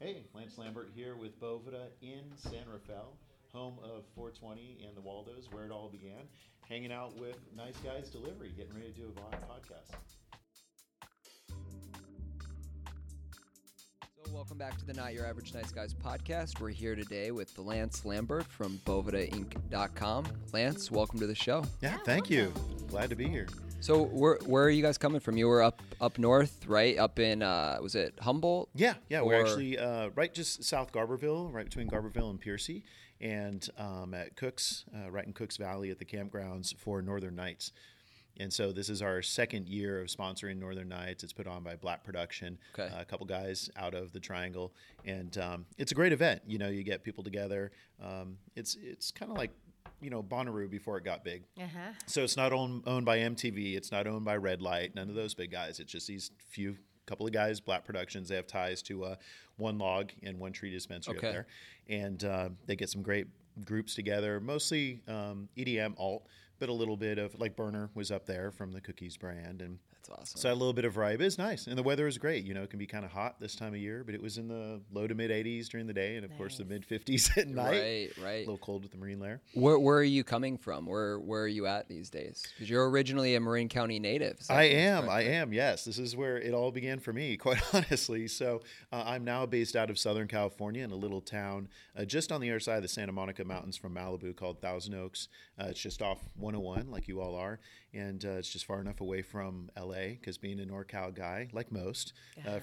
Hey, Lance Lambert here with Boveda in San Rafael, home of 420 and the Waldos, where it all began, hanging out with Nice Guys Delivery, getting ready to do a podcast. So welcome back to the Not Your Average Nice Guys podcast. We're here today with Lance Lambert from BovedaInc.com. Lance, welcome to the show. Yeah, thank you. Glad to be here. So where are you guys coming from? You were up north, right? Up in, was it Humboldt? Yeah. We're actually right just south Garberville, right between Garberville and Piercy, and at Cooks, right in Cooks Valley at the campgrounds for Northern Nights. And so this is our second year of sponsoring Northern Nights. It's put on by Black Production, okay. A couple guys out of the Triangle. And it's a great event. You know, you get people together. It's kind of like, you know, Bonnaroo before it got big. Uh-huh. So it's not owned by MTV. It's not owned by Red Light. None of those big guys. It's just these couple of guys, Black Productions. They have ties to One Log and One Tree Dispensary okay. up there. And they get some great groups together, mostly EDM alt, but a little bit of, like, Burner was up there from the Cookies brand. And that's awesome. So I had a little bit of variety. It's nice. And the weather is great. You know, it can be kind of hot this time of year, but it was in the low to mid 80s during the day and, of nice. Course, the mid 50s at night. Right. A little cold with the marine layer. Where are you coming from? Where are you at these days? Because you're originally a Marin County native. I am, yes. This is where it all began for me, quite honestly. So I'm now based out of Southern California in a little town just on the other side of the Santa Monica Mountains from Malibu called Thousand Oaks. It's just off 101, like you all are, and it's just far enough away from LA, because being a NorCal guy, like most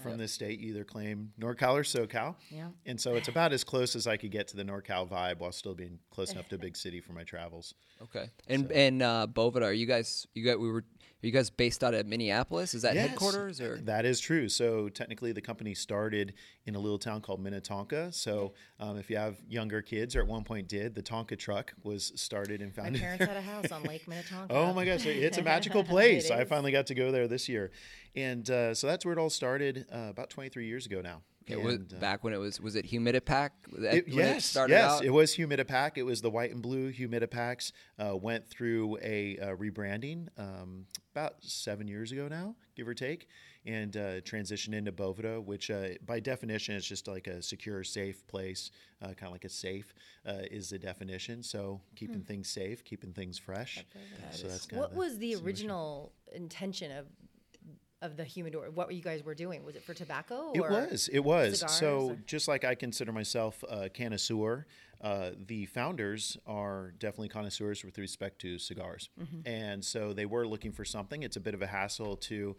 from this state, you either claim NorCal or SoCal. Yeah. And so it's about as close as I could get to the NorCal vibe while still being close enough to a big city for my travels. Okay. And Boveda, are you guys are you guys based out of Minneapolis? Is that headquarters? Or? That is true. So technically the company started in a little town called Minnetonka. So if you have younger kids, or at one point did, the Tonka truck was started and founded. My parents had a house on Lake Minnetonka. Oh my gosh, it's a magical place. I finally got to go there this year. And so that's where it all started about 23 years ago now. Okay, and, back when it was it Humidipack? Yes, it was Humidipack. It was the white and blue Humidipacks. Went through a rebranding about 7 years ago now, give or take, and transitioned into Boveda, which by definition is just like a secure, safe place, kind of like a safe is the definition. So keeping things safe, keeping things fresh. What was the original intention of the humidor? What you guys were doing? Was it for tobacco? It was. Cigars? So just like I consider myself a connoisseur, the founders are definitely connoisseurs with respect to cigars. Mm-hmm. And so they were looking for something. It's a bit of a hassle to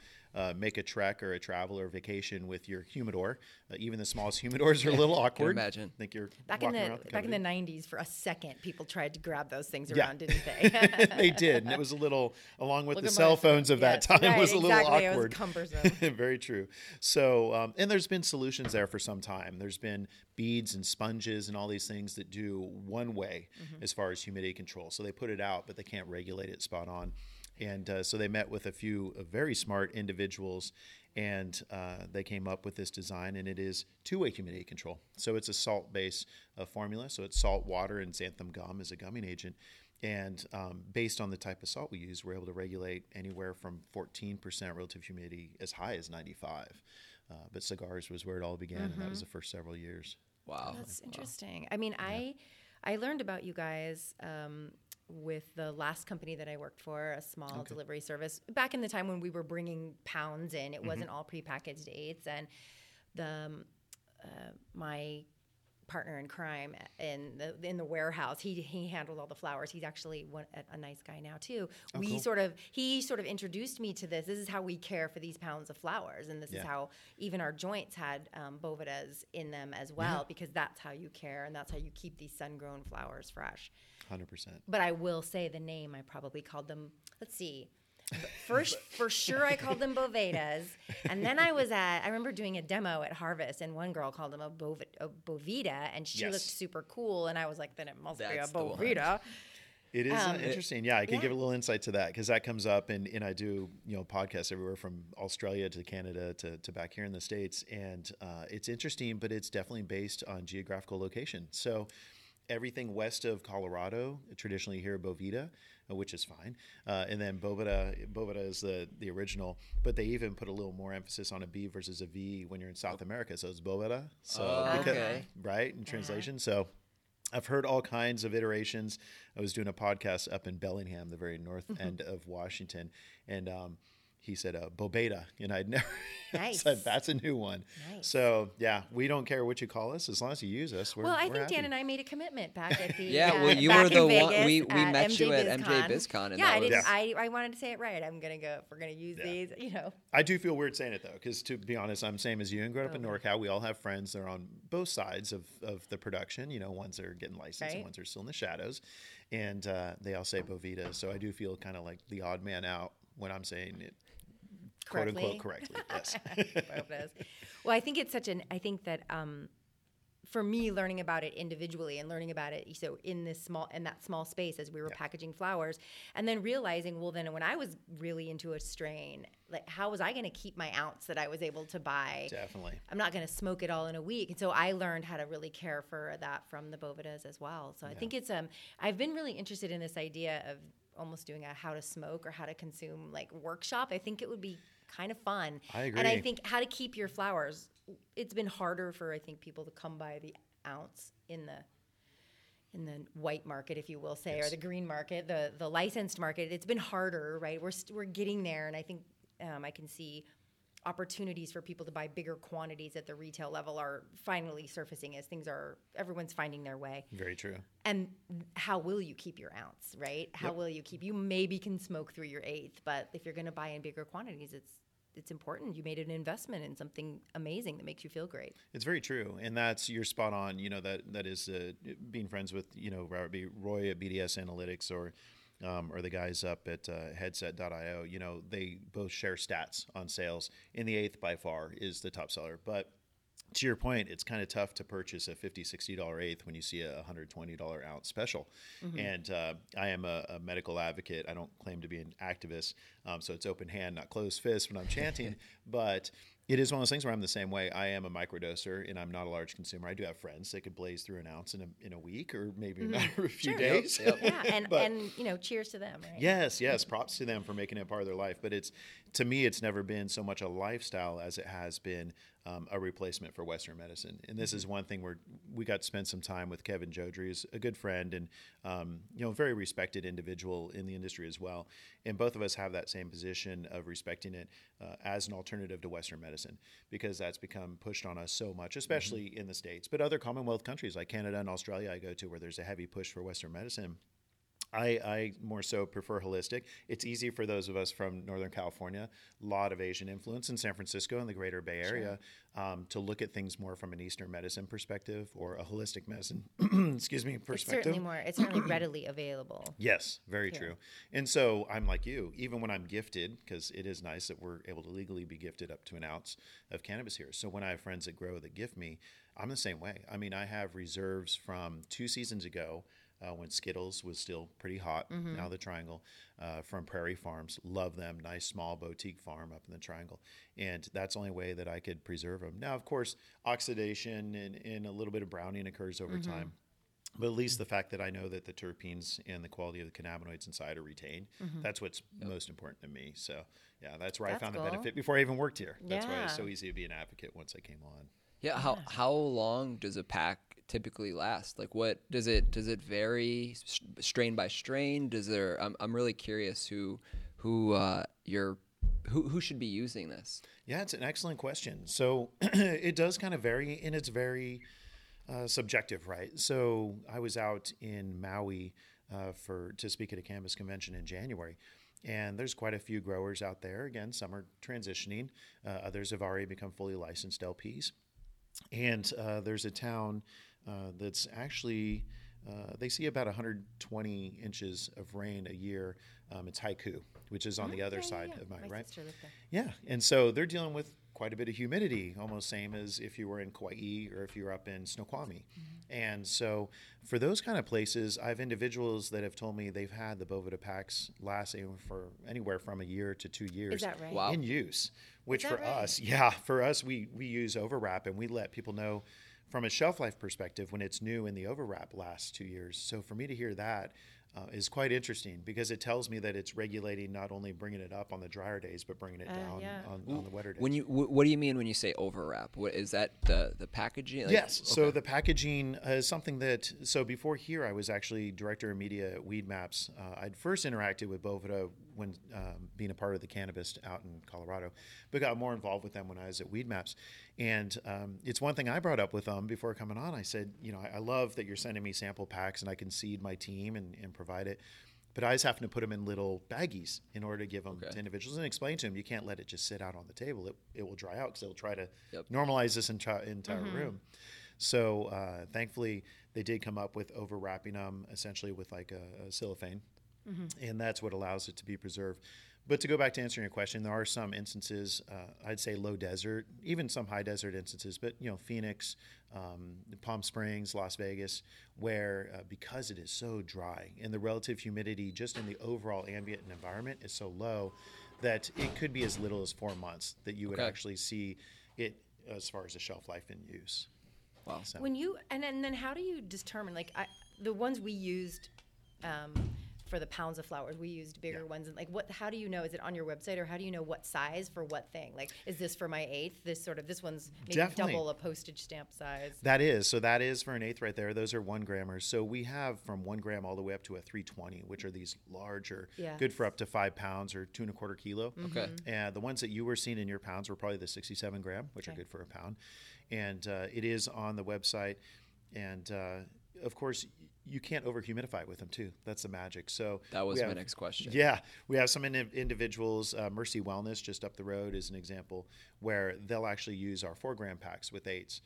make a trek or a travel or vacation with your humidor. Even the smallest humidors are a little awkward. Can imagine. I think you're back in the 90s, for a second, people tried to grab those things around, didn't they? They did. And it was a little, along with the cell phones of that time, was a little awkward. It was cumbersome. Very true. So, and there's been solutions there for some time. There's been beads and sponges and all these things that do one way as far as humidity control. So they put it out, but they can't regulate it spot on. And so they met with a few very smart individuals, and they came up with this design, and it is two-way humidity control. So it's a salt-based formula. So it's salt, water, and xanthan gum as a gumming agent. And based on the type of salt we use, we're able to regulate anywhere from 14% relative humidity as high as 95. But cigars was where it all began, and that was the first several years. Wow. That's interesting. Wow. I mean, I learned about you guys with the last company that I worked for, a small delivery service. Back in the time when we were bringing pounds in, it wasn't all prepackaged eighths. And my partner in crime in the warehouse, he handled all the flowers. He's actually a nice guy now too. He sort of introduced me to this. This is how we care for these pounds of flowers, and this is how even our joints had Bovedas in them as well, because that's how you care and that's how you keep these sun-grown flowers fresh. 100%. But I will say the name, I probably called them, let's see. First, for sure, I called them Bovedas, and then I remember doing a demo at Harvest, and one girl called them a Boveda, and she looked super cool, and I was like, then it must be a Boveda. It is interesting. Yeah, I can give a little insight to that, because that comes up, and I do, you know, podcasts everywhere from Australia to Canada to back here in the States, and it's interesting, but it's definitely based on geographical location. So everything west of Colorado, traditionally here Boveda, which is fine. And then Boveda is the original, but they even put a little more emphasis on a B versus a V when you're in South America. So it's Boveda. So okay. Right, in translation. So I've heard all kinds of iterations. I was doing a podcast up in Bellingham, the very north end of Washington. And he said, Boveda, and I'd never said, that's a new one. Nice. So yeah, we don't care what you call us. As long as you use us, we're happy. Dan and I made a commitment back at the, you were the Vegas, one, we met MJ you at MJ BizCon. And I wanted to say it right. I'm going to go, if we're going to use these, you know. I do feel weird saying it though. Cause to be honest, I'm same as you and growing up in NorCal. We all have friends that are on both sides of the production, you know, ones that are getting licensed and ones that are still in the shadows, and they all say Boveda. So I do feel kind of like the odd man out when I'm saying it. Quote-unquote correctly, yes. Well, I think it's such an – I think that for me, learning about it individually and learning about it so in this small – in that small space as we were packaging flowers, and then realizing, well, then when I was really into a strain, like how was I going to keep my ounce that I was able to buy? Definitely. I'm not going to smoke it all in a week. And so I learned how to really care for that from the Bovedas as well. So I think it's I've been really interested in this idea of almost doing a how to smoke or how to consume like workshop. I think it would be – kind of fun. I agree. And I think how to keep your flowers. It's been harder for, I think, people to come by the ounce in the white market, if you will say, or the green market, the licensed market. It's been harder, right? We're getting there, and I think I can see opportunities for people to buy bigger quantities at the retail level are finally surfacing as things are, everyone's finding their way. Very true. And how will you keep your ounce, right? How will you keep, you maybe can smoke through your eighth, but if you're going to buy in bigger quantities, it's important. You made an investment in something amazing that makes you feel great. It's very true. And you're spot on, you know, that is being friends with, you know, Robert B. Roy at BDS Analytics or the guys up at headset.io, you know, they both share stats on sales. And the eighth by far is the top seller. But to your point, it's kind of tough to purchase a $50, $60 eighth when you see a $120 ounce special. Mm-hmm. And I am a medical advocate. I don't claim to be an activist. So it's open hand, not closed fist when I'm chanting. But it is one of those things where I'm the same way. I am a microdoser, and I'm not a large consumer. I do have friends that could blaze through an ounce in a week, or maybe a matter of a few days. Yep. Yeah, and you know, cheers to them. Right? Yes, props to them for making it part of their life. But it's, to me, it's never been so much a lifestyle as it has been a replacement for Western medicine. And this is one thing where we got to spend some time with Kevin Jodry, who's a good friend and you know, very respected individual in the industry as well. And both of us have that same position of respecting it as an alternative to Western medicine, because that's become pushed on us so much, especially in the States, but other Commonwealth countries like Canada and Australia I go to, where there's a heavy push for Western medicine. I more so prefer holistic. It's easy for those of us from Northern California, a lot of Asian influence in San Francisco and the greater Bay Area, to look at things more from an Eastern medicine perspective or a holistic medicine, perspective. It's certainly readily available. Yes, very true. And so I'm like you, even when I'm gifted, because it is nice that we're able to legally be gifted up to an ounce of cannabis here. So when I have friends that grow that gift me, I'm the same way. I mean, I have reserves from 2 seasons ago, when Skittles was still pretty hot, now the Triangle, from Prairie Farms. Love them. Nice small boutique farm up in the Triangle. And that's the only way that I could preserve them. Now, of course, oxidation and a little bit of browning occurs over time. But at least the fact that I know that the terpenes and the quality of the cannabinoids inside are retained, that's what's most important to me. So, yeah, that's where I found the benefit before I even worked here. That's why it's so easy to be an advocate once I came on. Yeah, how long does a pack typically last? Like, what does it vary strain by strain? Does there? I'm really curious who should be using this. Yeah, it's an excellent question. So it does kind of vary, and it's very subjective, right? So I was out in Maui to speak at a cannabis convention in January. And there's quite a few growers out there. Again, some are transitioning. Others have already become fully licensed LPs. And there's a town that's actually, they see about 120 inches of rain a year. It's Haiku, which is on the other side of mine, right? Yeah, and so they're dealing with quite a bit of humidity, almost same as if you were in Kauai or if you were up in Snoqualmie. And so for those kind of places, I have individuals that have told me they've had the Boveda packs last for anywhere from a year to 2 years in use, which for us, we use overwrap, and we let people know from a shelf life perspective when it's new, and the overwrap lasts 2 years. So for me to hear that is quite interesting, because it tells me that it's regulating not only bringing it up on the drier days, but bringing it down on the wetter days. When you, what do you mean when you say overwrap? What is that, the packaging? Like, yes. Okay. So the packaging is something that, so before here, I was actually director of media at Weedmaps. I'd first interacted with Boveda when being a part of the cannabis out in Colorado, but got more involved with them when I was at Weedmaps. And it's one thing I brought up with them before coming on. I said, you know, I love that you're sending me sample packs and I can seed my team and provide it, but I just happen to put them in little baggies in order to give them to individuals and explain to them, you can't let it just sit out on the table. It will dry out, because they'll try to normalize this entire room. So thankfully, they did come up with overwrapping them essentially with like a cellophane, and that's what allows it to be preserved. But to go back to answering your question, there are some instances, I'd say low desert, even some high desert instances, but, you know, Phoenix, Palm Springs, Las Vegas, where because it is so dry and the relative humidity just in the overall ambient environment is so low, that it could be as little as 4 months that you would actually see it as far as the shelf life in use. Wow. So. When you, and then how do you determine, like the ones we used, for the pounds of flowers, we used bigger ones. And like, what? How do you know? Is it on your website, or how do you know what size for what thing? Like, is this for my eighth? This sort of, this one's maybe double a postage stamp size. That is. So that is for an eighth right there. Those are 1 grammers. So we have from 1 gram all the way up to a 320, which are these larger, good for up to 5 pounds or 2.25 kilo. Okay. And the ones that you were seeing in your pounds were probably the 67 gram, which are good for a pound. And it is on the website. And of course, you can't over-humidify it with them, too. That's the magic. So that was my next question. Yeah. We have some individuals, Mercy Wellness, just up the road, is an example, where they'll actually use our 4 gram packs with eights.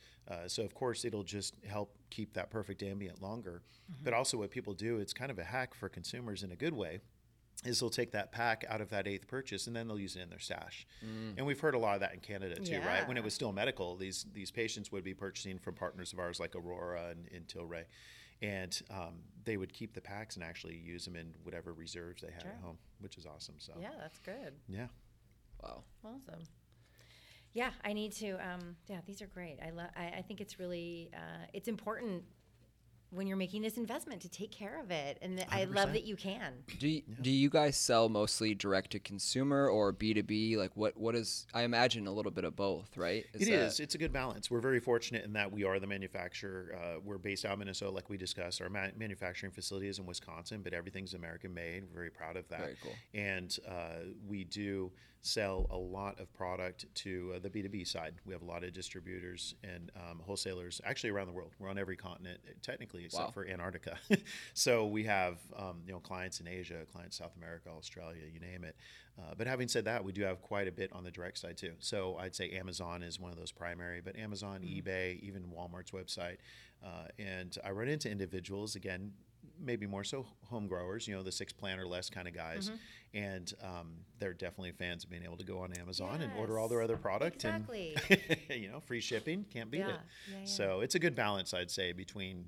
So, of course, it'll just help keep that perfect ambient longer. But also what people do, it's kind of a hack for consumers in a good way, is they'll take that pack out of that eighth purchase and then they'll use it in their stash. And we've heard a lot of that in Canada too, right? When it was still medical, these patients would be purchasing from partners of ours like Aurora and Tilray. And they would keep the packs and actually use them in whatever reserves they had at home, which is awesome. So yeah, that's good. Yeah. Wow. Awesome. Yeah, I need to, yeah, these are great. I think it's really, it's important when you're making this investment to take care of it. And I love that you can. Do you guys sell mostly direct to consumer or B2B? Like what is, I imagine a little bit of both, right? It's a good balance. We're very fortunate in that we are the manufacturer. We're based out of Minnesota, like we discussed. Our manufacturing facility is in Wisconsin, but everything's American made. We're very proud of that. Very cool. And we do sell a lot of product to the B2B side. We have a lot of distributors and wholesalers actually around the world. We're on every continent, technically, except for Antarctica. So we have clients in Asia, clients South America, Australia, you name it. But having said that, we do have quite a bit on the direct side too. So I'd say Amazon is one of those primary, but Amazon, eBay, even Walmart's website. And I run into individuals, again, maybe more so home growers, the 6 plant or less kind of guys. And they're definitely fans of being able to go on Amazon and order all their other product. And, free shipping, can't beat it. So it's a good balance, I'd say, between,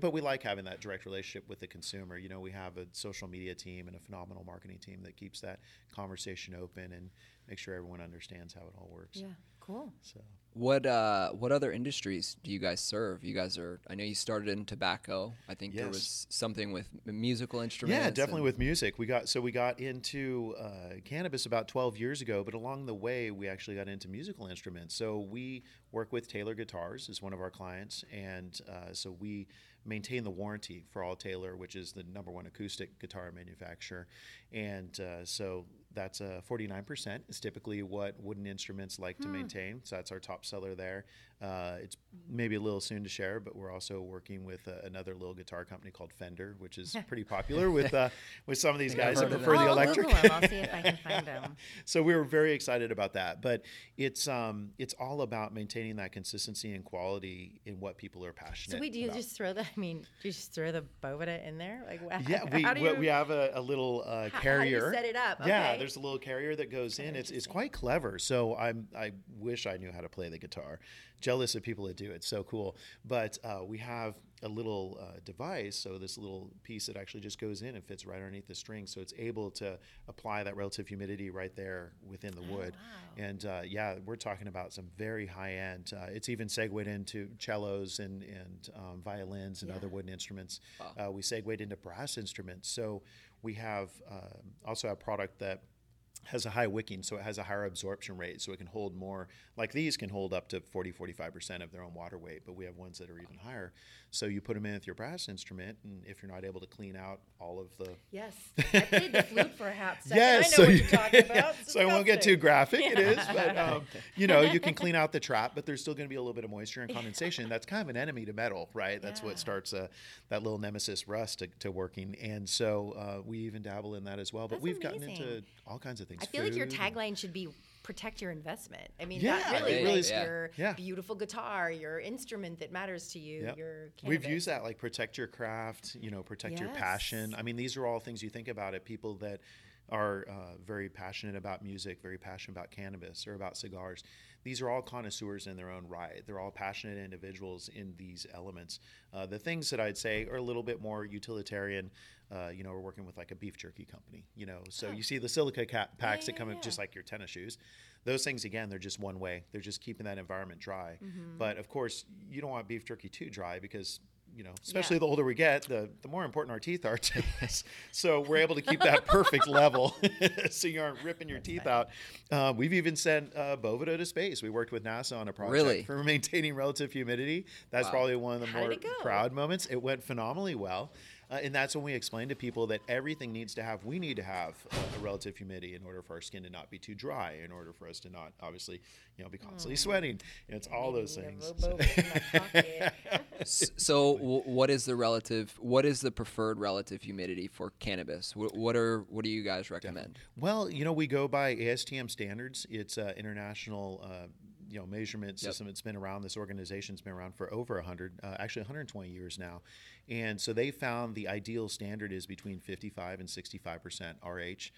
but we like having that direct relationship with the consumer. We have a social media team and a phenomenal marketing team that keeps that conversation open and make sure everyone understands how it all works. Yeah. Cool. So what other industries do you guys serve? You guys are, I know you started in tobacco. I think there was something with musical instruments. Yeah, definitely with music. We got into cannabis about 12 years ago, but along the way we actually got into musical instruments. So we work with Taylor Guitars as one of our clients, and so we maintain the warranty for all Taylor, which is the #1 acoustic guitar manufacturer. And so that's 49% is typically what wooden instruments like to maintain. So that's our top seller there. It's maybe a little soon to share, but we're also working with another little guitar company called Fender, which is pretty popular with some of these guys that prefer the electric. I'll see if I can find them. So we were very excited about that. But it's all about maintaining that consistency and quality in what people are passionate about. So do you just throw the Boveda in there? Like, we have a little carrier. How do you set it up? Okay. Yeah, there's a little carrier that goes in. It's quite clever. So I wish I knew how to play the guitar. tell this to people that do. It's so cool. But we have a little device, so this little piece that actually just goes in and fits right underneath the string, so it's able to apply that relative humidity right there within the wood. Wow. And yeah, we're talking about some very high-end. It's even segued into cellos and violins and other wooden instruments. Wow. We segued into brass instruments. So we have also a product that has a high wicking, so it has a higher absorption rate, so it can hold more. Like these can hold up to 40-45% of their own water weight, but we have ones that are even higher. So you put them in with your brass instrument, and if you're not able to clean out all of the... Yes, I played the flute for a half second. Yes, I know what you're talking about. Yeah. So I won't get too graphic, it is, but you know, you can clean out the trap, but there's still going to be a little bit of moisture and condensation. That's kind of an enemy to metal, right? That's what starts that little nemesis rust to working, and so we even dabble in that as well. But that's gotten into all kinds of things. I feel like your tagline should be protect your investment. I mean, that really is your beautiful guitar, your instrument that matters to you, your cannabis. We've used that, like protect your craft, you know, protect your passion. I mean, these are all things you think about at people that are very passionate about music, very passionate about cannabis or about cigars. These are all connoisseurs in their own right. They're all passionate individuals in these elements. The things that I'd say are a little bit more utilitarian. You know, we're working with like a beef jerky company, you know. So you see the silica packs that come in just like your tennis shoes. Those things, again, they're just one way. They're just keeping that environment dry. Mm-hmm. But, of course, you don't want beef jerky too dry because – you know, especially the older we get, the more important our teeth are to us. So we're able to keep that perfect level so you aren't ripping your teeth out. We've even sent Boveda to space. We worked with NASA on a project for maintaining relative humidity. That's probably one of the more proud moments. It went phenomenally well. And that's when we explain to people that everything needs to have, we need to have a relative humidity in order for our skin to not be too dry, in order for us to not, obviously, you know, be constantly sweating. And it's all those things. So what is the preferred relative humidity for cannabis? What do you guys recommend? Yeah. Well, you know, we go by ASTM standards. It's international, you know, measurement system. It's been around, this organization's been around for over 120 years now. And so they found the ideal standard is between 55 and 65% RH.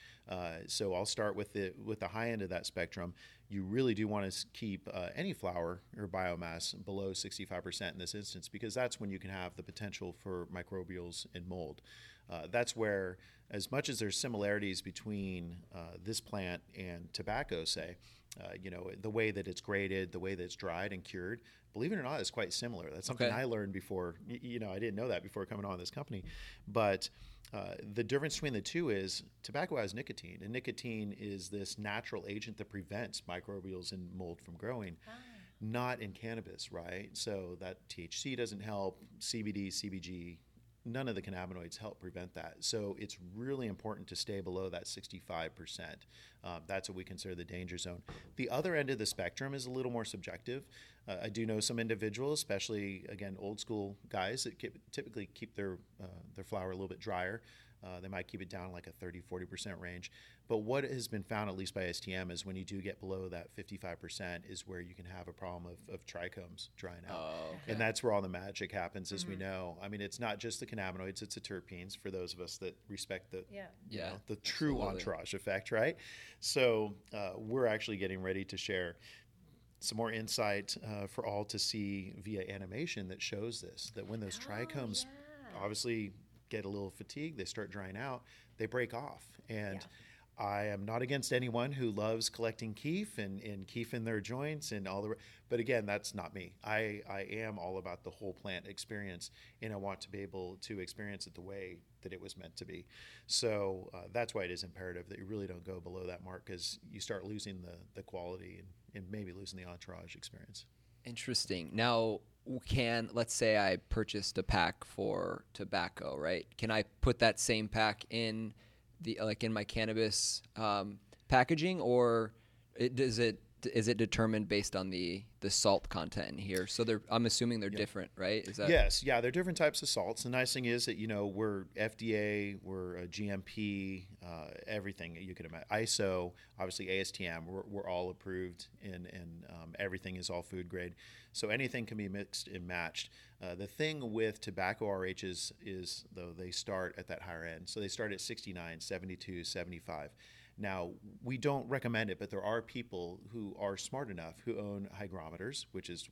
So I'll start with the high end of that spectrum. You really do want to keep any flower or biomass below 65% in this instance, because that's when you can have the potential for microbials and mold. That's where, as much as there's similarities between this plant and tobacco, say, you know, the way that it's graded, the way that it's dried and cured, believe it or not, is quite similar. That's something I learned before. You know, I didn't know that before coming on this company. But the difference between the two is tobacco has nicotine, and nicotine is this natural agent that prevents microbials and mold from growing. Ah. Not in cannabis, right? So that THC doesn't help, CBD, CBG. None of the cannabinoids help prevent that. So it's really important to stay below that 65%. That's what we consider the danger zone. The other end of the spectrum is a little more subjective. I do know some individuals, especially, again, old school guys that typically keep their flower a little bit drier. They might keep it down like a 30-40% range. But what has been found, at least by STM, is when you do get below that 55% is where you can have a problem of trichomes drying out. And that's where all the magic happens, as we know. I mean, it's not just the cannabinoids, it's the terpenes, for those of us that respect the you know, the true entourage effect, right? So we're actually getting ready to share some more insight for all to see via animation that shows this, that when those trichomes obviously get a little fatigued, they start drying out, they break off. And I am not against anyone who loves collecting keef and keef in their joints and all the, but again, that's not me. I am all about the whole plant experience, and I want to be able to experience it the way that it was meant to be. So that's why it is imperative that you really don't go below that mark, because you start losing the quality and maybe losing the entourage experience. Interesting. Now, let's say I purchased a pack for tobacco, right? Can I put that same pack in in my cannabis packaging, or is it determined based on the salt content here? So I'm assuming they're different, right? Is that they're different types of salts. The nice thing is that, you know, we're FDA, we're GMP, everything you could imagine. ISO, obviously ASTM, we're all approved, and everything is all food grade. So anything can be mixed and matched. The thing with tobacco RHs is, though, they start at that higher end. So they start at 69, 72, 75. Now, we don't recommend it, but there are people who are smart enough who own hygrometers, which is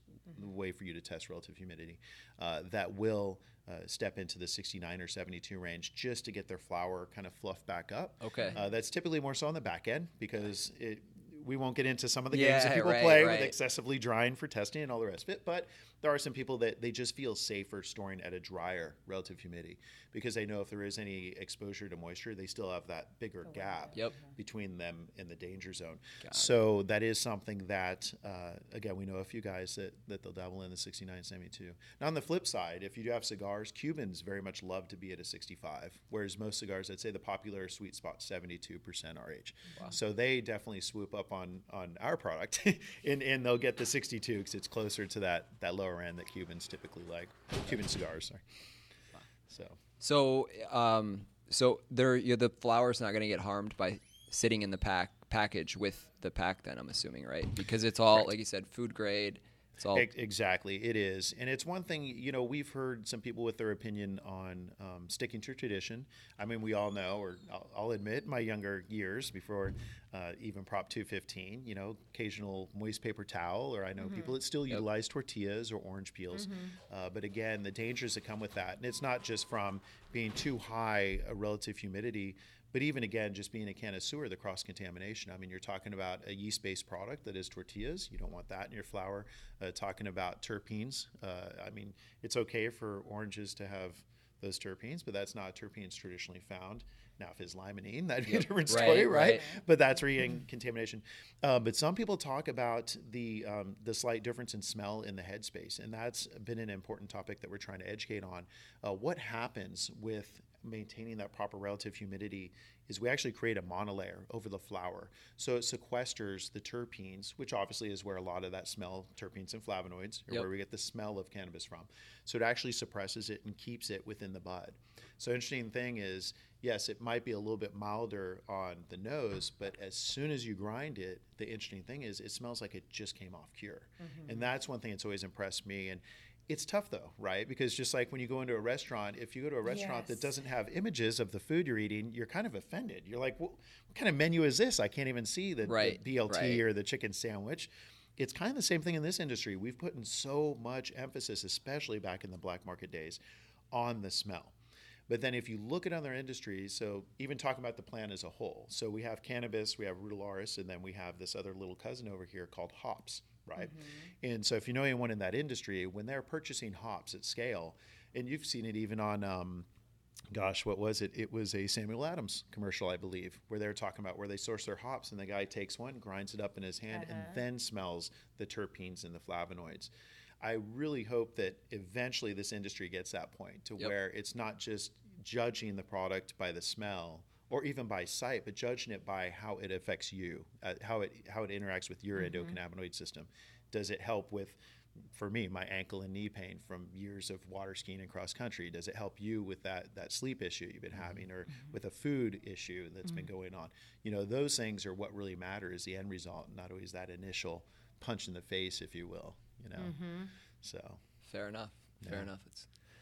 way for you to test relative humidity, that will step into the 69 or 72 range just to get their flower kind of fluff back up. Okay. That's typically more so on the back end because we won't get into some of the games that people play with excessively drying for testing and all the rest of it, but there are some people that they just feel safer storing at a drier relative humidity because they know if there is any exposure to moisture, they still have that bigger gap between them and the danger zone. So that is something that, again, we know a few guys that they'll dabble in the 69, 72. Now on the flip side, if you do have cigars, Cubans very much love to be at a 65, whereas most cigars, I'd say the popular sweet spot, 72% RH. Wow. So they definitely swoop up on our product and they'll get the 62 because it's closer to that lower end that Cubans typically like. Cuban cigars, sorry. Wow. So the flower's not going to get harmed by sitting in the package with the pack then, I'm assuming, right? Because it's all, like you said, food grade. It's all exactly. It is. And it's one thing, we've heard some people with their opinion on sticking to tradition. I mean, we all know, or I'll admit, my younger years before even Prop 215, occasional moist paper towel, or I know people that still utilize tortillas or orange peels. But again, the dangers that come with that, and it's not just from being too high a relative humidity, but even, again, just being a can of sewer, the cross-contamination. I mean, you're talking about a yeast-based product that is tortillas. You don't want that in your flour. Talking about terpenes. I mean, it's okay for oranges to have those terpenes, but that's not terpenes traditionally found. Now, if it's limonene, that'd be a different story, right? But that's where you get contamination. But some people talk about the slight difference in smell in the headspace, and that's been an important topic that we're trying to educate on. What happens with maintaining that proper relative humidity is we actually create a monolayer over the flower. So it sequesters the terpenes, which obviously is where a lot of that smell, terpenes and flavonoids, are where we get the smell of cannabis from. So it actually suppresses it and keeps it within the bud. So interesting thing is, yes, it might be a little bit milder on the nose, but as soon as you grind it, the interesting thing is it smells like it just came off cure. And that's one thing that's always impressed me. And it's tough though, right? Because just like when you go into a restaurant, if you go to a restaurant that doesn't have images of the food you're eating, you're kind of offended. You're like, well, what kind of menu is this? I can't even see the BLT or the chicken sandwich. It's kind of the same thing in this industry. We've put in so much emphasis, especially back in the black market days, on the smell. But then if you look at other industries, so even talking about the plant as a whole. So we have cannabis, we have rudalaris, and then we have this other little cousin over here called hops. Right. And so if you know anyone in that industry, when they're purchasing hops at scale, and you've seen it even on, what was it? It was a Samuel Adams commercial, I believe, where they're talking about where they source their hops and the guy takes one, grinds it up in his hand and then smells the terpenes and the flavonoids. I really hope that eventually this industry gets that point to where it's not just judging the product by the smell or even by sight, but judging it by how it affects you, how it interacts with your endocannabinoid system. Does it help with, for me, my ankle and knee pain from years of water skiing and cross country? Does it help you with that sleep issue you've been having or with a food issue that's been going on? Those things are what really matter is the end result, not always that initial punch in the face, if you will, So. Fair enough.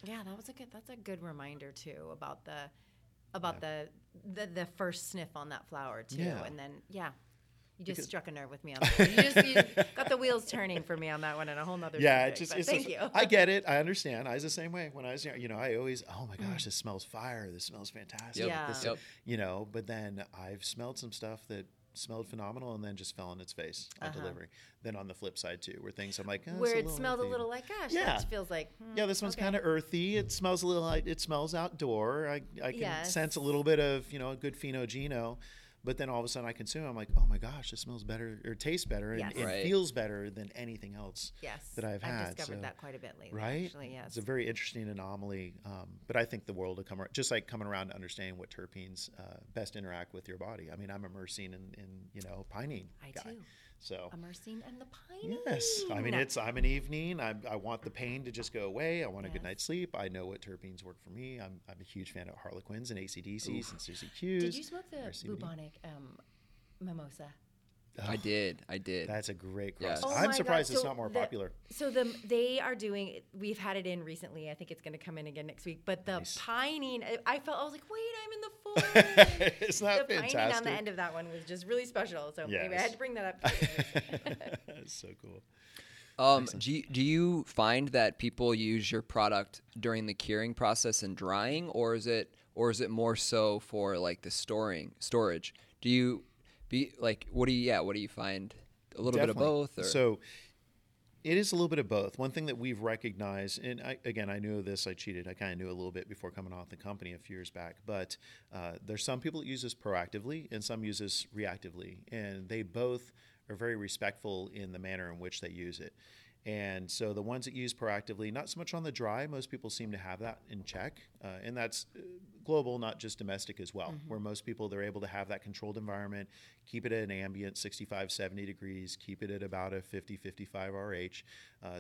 That's a good reminder too about the first sniff on that flower too, and then you just struck a nerve with me on that. You got the wheels turning for me on that one, and a whole nother. Thank you. I get it. I understand. I was the same way when I was, I always, oh my gosh, this smells fire. This smells fantastic. But then I've smelled some stuff that smelled phenomenal and then just fell on its face on delivery. Then on the flip side too, where things I'm like, where it smelled earthy. A little like, gosh, that feels like, this one's kind of earthy. It smells a little like it smells outdoor. I can sense a little bit of, a good Fino-Gino, but then all of a sudden I consume it. I'm like, oh my gosh, it smells better or tastes better and it feels better than anything else that I've had. I've discovered that quite a bit lately. Right? Actually, yes. It's a very interesting anomaly, but I think the world will come around, just like coming around to understanding what terpenes best interact with your body. I mean, I'm a myrcene and pinene guy. Too. So immersing and the pine. Yes. I mean, I'm an evening. I want the pain to just go away. I want a good night's sleep. I know what terpenes work for me. I'm a huge fan of Harlequins and ACDCs and Susie Q's. Did you smoke the bubonic mimosa? Oh, I did. That's a great cross. Oh I'm surprised it's not more popular. So they are doing, we've had it in recently. I think it's going to come in again next week. But the pinene, I was like, wait, I'm in the forest. It's not fantastic. The pinene on the end of that one was just really special. So anyway, I had to bring that up. That's so cool. Do you find that people use your product during the curing process and drying, or is it more so for like the storage? What do you find? A little Definitely. Bit of both? Or? So it is a little bit of both. One thing that we've recognized, and I knew this, I cheated. I kind of knew a little bit before coming off the company a few years back, but there's some people that use this proactively and some use this reactively, and they both are very respectful in the manner in which they use it. And so the ones that use proactively, not so much on the dry, most people seem to have that in check. And that's global, not just domestic as well, mm-hmm. where most people, they're able to have that controlled environment, keep it at an ambient 65, 70 degrees, keep it at about a 50, 55 RH,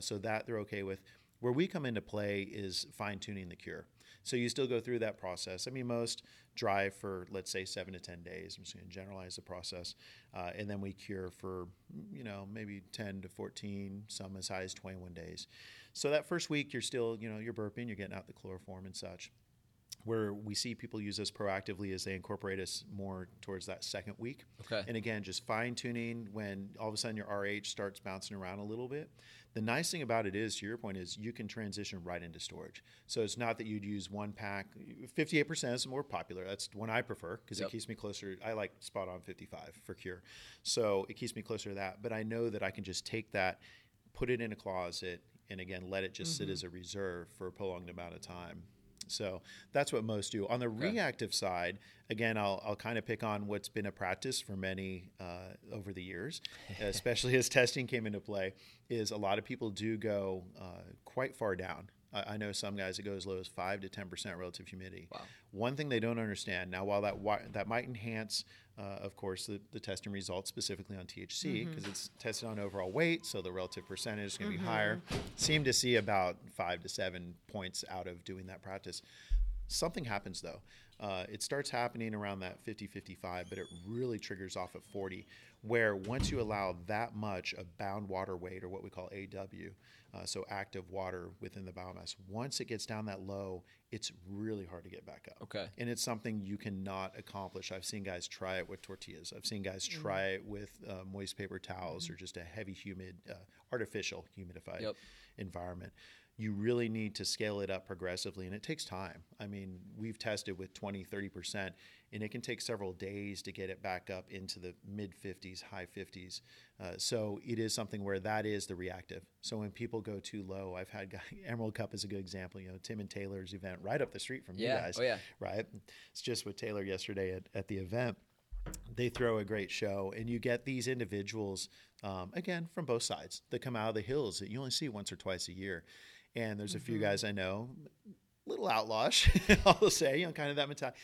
so that they're okay with. Where we come into play is fine-tuning the cure. So you still go through that process. I mean, most dry for, let's say, 7 to 10 days. I'm just going to generalize the process. And then we cure for, maybe 10 to 14, some as high as 21 days. So that first week, you're still, you're burping, you're getting out the chloroform and such. Where we see people use us proactively is they incorporate us more towards that second week. Okay. And again, just fine tuning when all of a sudden your RH starts bouncing around a little bit. The nice thing about it is, to your point, is you can transition right into storage. So it's not that you'd use one pack. 58% is more popular. That's the one I prefer because it keeps me closer. I like spot on 55 for cure. So it keeps me closer to that. But I know that I can just take that, put it in a closet, and again, let it just sit as a reserve for a prolonged amount of time. So that's what most do. On the reactive side, again, I'll kind of pick on what's been a practice for many over the years, especially as testing came into play, is a lot of people do go quite far down. I know some guys that go as low as 5 to 10% relative humidity. Wow. One thing they don't understand, now while that might enhance, of course, the testing results specifically on THC because it's tested on overall weight, so the relative percentage is going to be higher. Seem to see about 5 to 7 points out of doing that practice. Something happens, though. It starts happening around that 50, 55, but it really triggers off at 40, where once you allow that much of bound water weight, or what we call AW, so active water within the biomass, once it gets down that low, it's really hard to get back up. Okay. And it's something you cannot accomplish. I've seen guys try it with tortillas. I've seen guys try it with moist paper towels or just a heavy, humid, artificial humidified environment. You really need to scale it up progressively, and it takes time. I mean, we've tested with 20, 30%, and it can take several days to get it back up into the mid-50s, high 50s. So it is something where that is the reactive. So when people go too low, I've had Emerald Cup is a good example. Tim and Taylor's event right up the street from you guys, right? It's just with Taylor yesterday at the event. They throw a great show, and you get these individuals, again, from both sides, that come out of the hills that you only see once or twice a year. And there's a few guys I know, little outlawish, I'll say, kind of that mentality.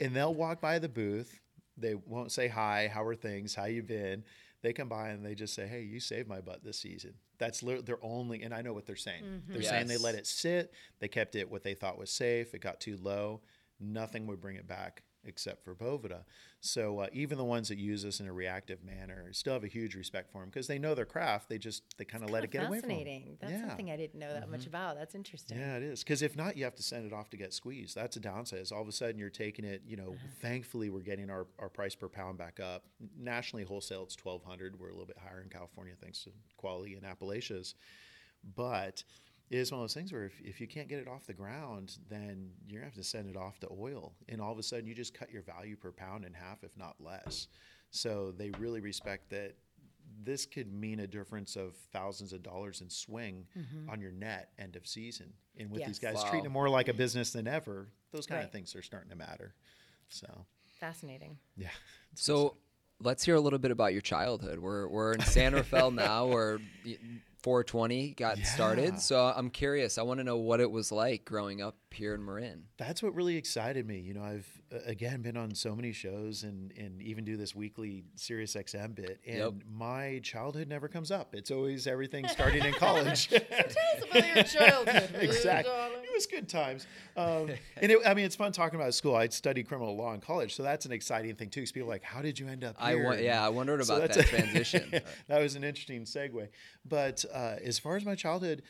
And they'll walk by the booth. They won't say hi, how are things, how you been. They come by and they just say, hey, you saved my butt this season. That's their only, and I know what they're saying. They're saying they let it sit. They kept it what they thought was safe. It got too low. Nothing would bring it back except for Boveda. So even the ones that use us in a reactive manner still have a huge respect for them because they know their craft. They kind of let it get away from them. Fascinating. That's something I didn't know that much about. That's interesting. Yeah, it is. Because if not, you have to send it off to get squeezed. That's a downside. All of a sudden you're taking it, thankfully we're getting our price per pound back up. Nationally, wholesale, it's $1,200. We're a little bit higher in California thanks to quality in Appalachia's. But it is one of those things where if you can't get it off the ground, then you're going to have to send it off to oil. And all of a sudden, you just cut your value per pound in half, if not less. So they really respect that this could mean a difference of thousands of dollars in swing on your net end of season. And with these guys treating it more like a business than ever, those kind of things are starting to matter. So fascinating. Yeah. So let's hear a little bit about your childhood. We're in San Rafael now. We're 420 got started. So I'm curious. I want to know what it was like growing up here in Marin. That's what really excited me. I've, again, been on so many shows and even do this weekly Sirius XM bit. And my childhood never comes up. It's always everything starting in college. So tell us about your childhood. Exactly. It was good times. And it's fun talking about school. I'd studied criminal law in college. So that's an exciting thing, too. Because people are like, how did you end up here? I wondered about that transition. That was an interesting segue. But as far as my childhood,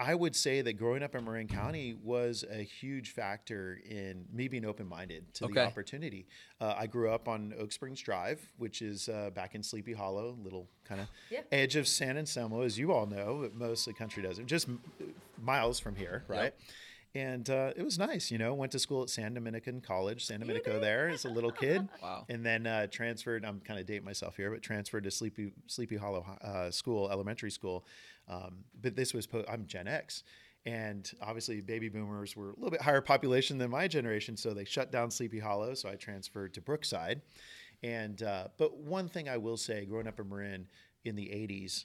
I would say that growing up in Marin County was a huge factor in me being open-minded to the opportunity. I grew up on Oak Springs Drive, which is back in Sleepy Hollow, little kind of edge of San Anselmo, as you all know, but most of the country doesn't, just miles from here, right? Yep. And it was nice, you know, went to school at San Dominican College, San Domenico there as a little kid. Wow. And then transferred, I'm kind of dating myself here, but transferred to Sleepy Hollow School, elementary school. But this was, I'm Gen X. And obviously baby boomers were a little bit higher population than my generation. So they shut down Sleepy Hollow. So I transferred to Brookside. And, but one thing I will say, growing up in Marin, in the 80s.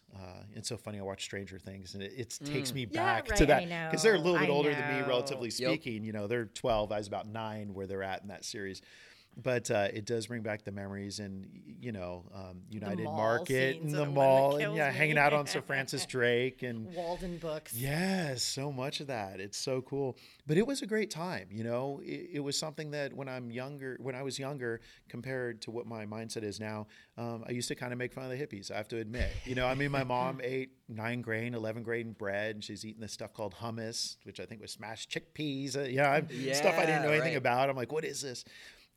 It's so funny. I watch Stranger Things and it takes me back to that because they're a little bit older than me, relatively speaking. Yep. You know, they're 12. I was about 9 where they're at in that series. But it does bring back the memories and, you know, United Market and the mall and hanging out on Sir Francis Drake and Walden books. Yes, so much of that. It's so cool. But it was a great time. You know, it was something that when I was younger, compared to what my mindset is now, I used to kind of make fun of the hippies. I have to admit, you know, I mean, my mom ate 11 grain bread and she's eating this stuff called hummus, which I think was smashed chickpeas. Stuff I didn't know anything about. I'm like, what is this?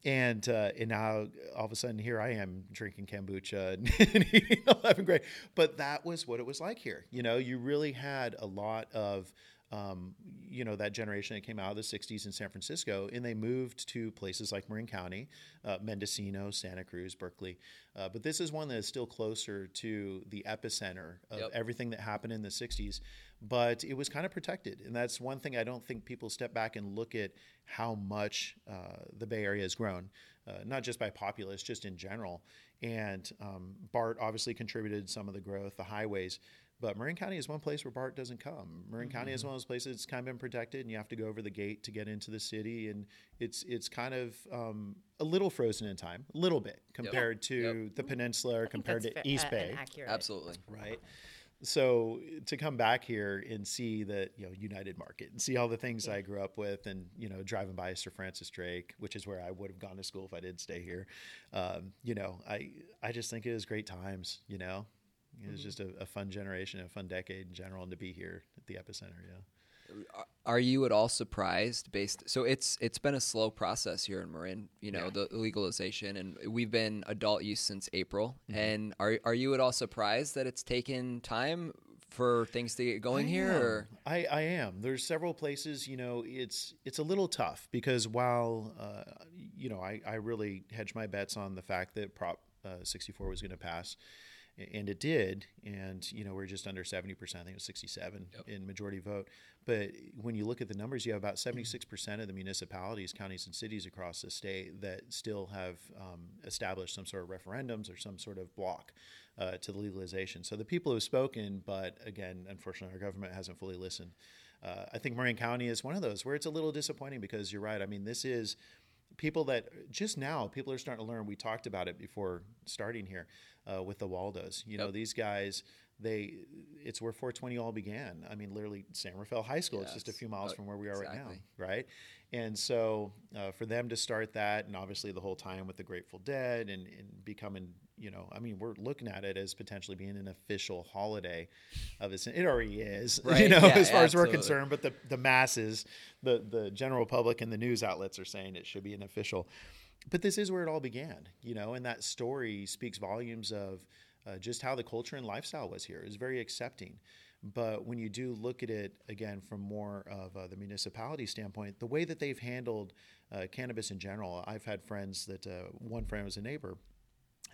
And now all of a sudden here I am drinking kombucha and eating 11 grain. But that was what it was like here. You know, you really had a lot of, you know, that generation that came out of the 60s in San Francisco, and they moved to places like Marin County, Mendocino, Santa Cruz, Berkeley. But this is one that is still closer to the epicenter of everything that happened in the 60s. But it was kind of protected. And that's one thing I don't think people step back and look at how much the Bay Area has grown, not just by populace, just in general. And BART obviously contributed some of the growth, the highways. But Marin County is one place where BART doesn't come. Marin County is one of those places that's kind of been protected, and you have to go over the gate to get into the city. And it's kind of a little frozen in time, a little bit, compared to the peninsula or compared to East Bay. Absolutely. Right. So to come back here and see that, you know, United Market and see all the things I grew up with and, you know, driving by Sir Francis Drake, which is where I would have gone to school if I didn't stay here. You know, I just think it was great times, you know. It was just a fun generation, a fun decade in general, and to be here at the epicenter, Are you at all surprised so it's been a slow process here in Marin, you know, the legalization, and we've been adult use since April. And are you at all surprised that it's taken time for things to get going here? Or? I am. There's several places, you know, it's a little tough because while, you know, I really hedged my bets on the fact that Prop 64 was going to pass. And it did, and you know we're just under 70%. I think it was 67 in majority vote. But when you look at the numbers, you have about 76% of the municipalities, counties, and cities across the state that still have established some sort of referendums or some sort of block to the legalization. So the people who have spoken, but again, unfortunately, our government hasn't fully listened. I think Marin County is one of those where it's a little disappointing because you're right. I mean, this is people that just now people are starting to learn. We talked about it before starting here. With the Waldos, you know, these guys, it's where 420 all began. I mean, literally San Rafael High School. It's just a few miles from where we are right now, right? And so for them to start that, and obviously the whole time with the Grateful Dead and becoming, you know, I mean, we're looking at it as potentially being an official holiday of this. It already is, you know, as far as we're concerned. But the masses, the general public and the news outlets are saying it should be an official. But this is where it all began, you know, and that story speaks volumes of just how the culture and lifestyle was here. It was very accepting. But when you do look at it, again, from more of the municipality standpoint, the way that they've handled cannabis in general, I've had friends that one friend was a neighbor.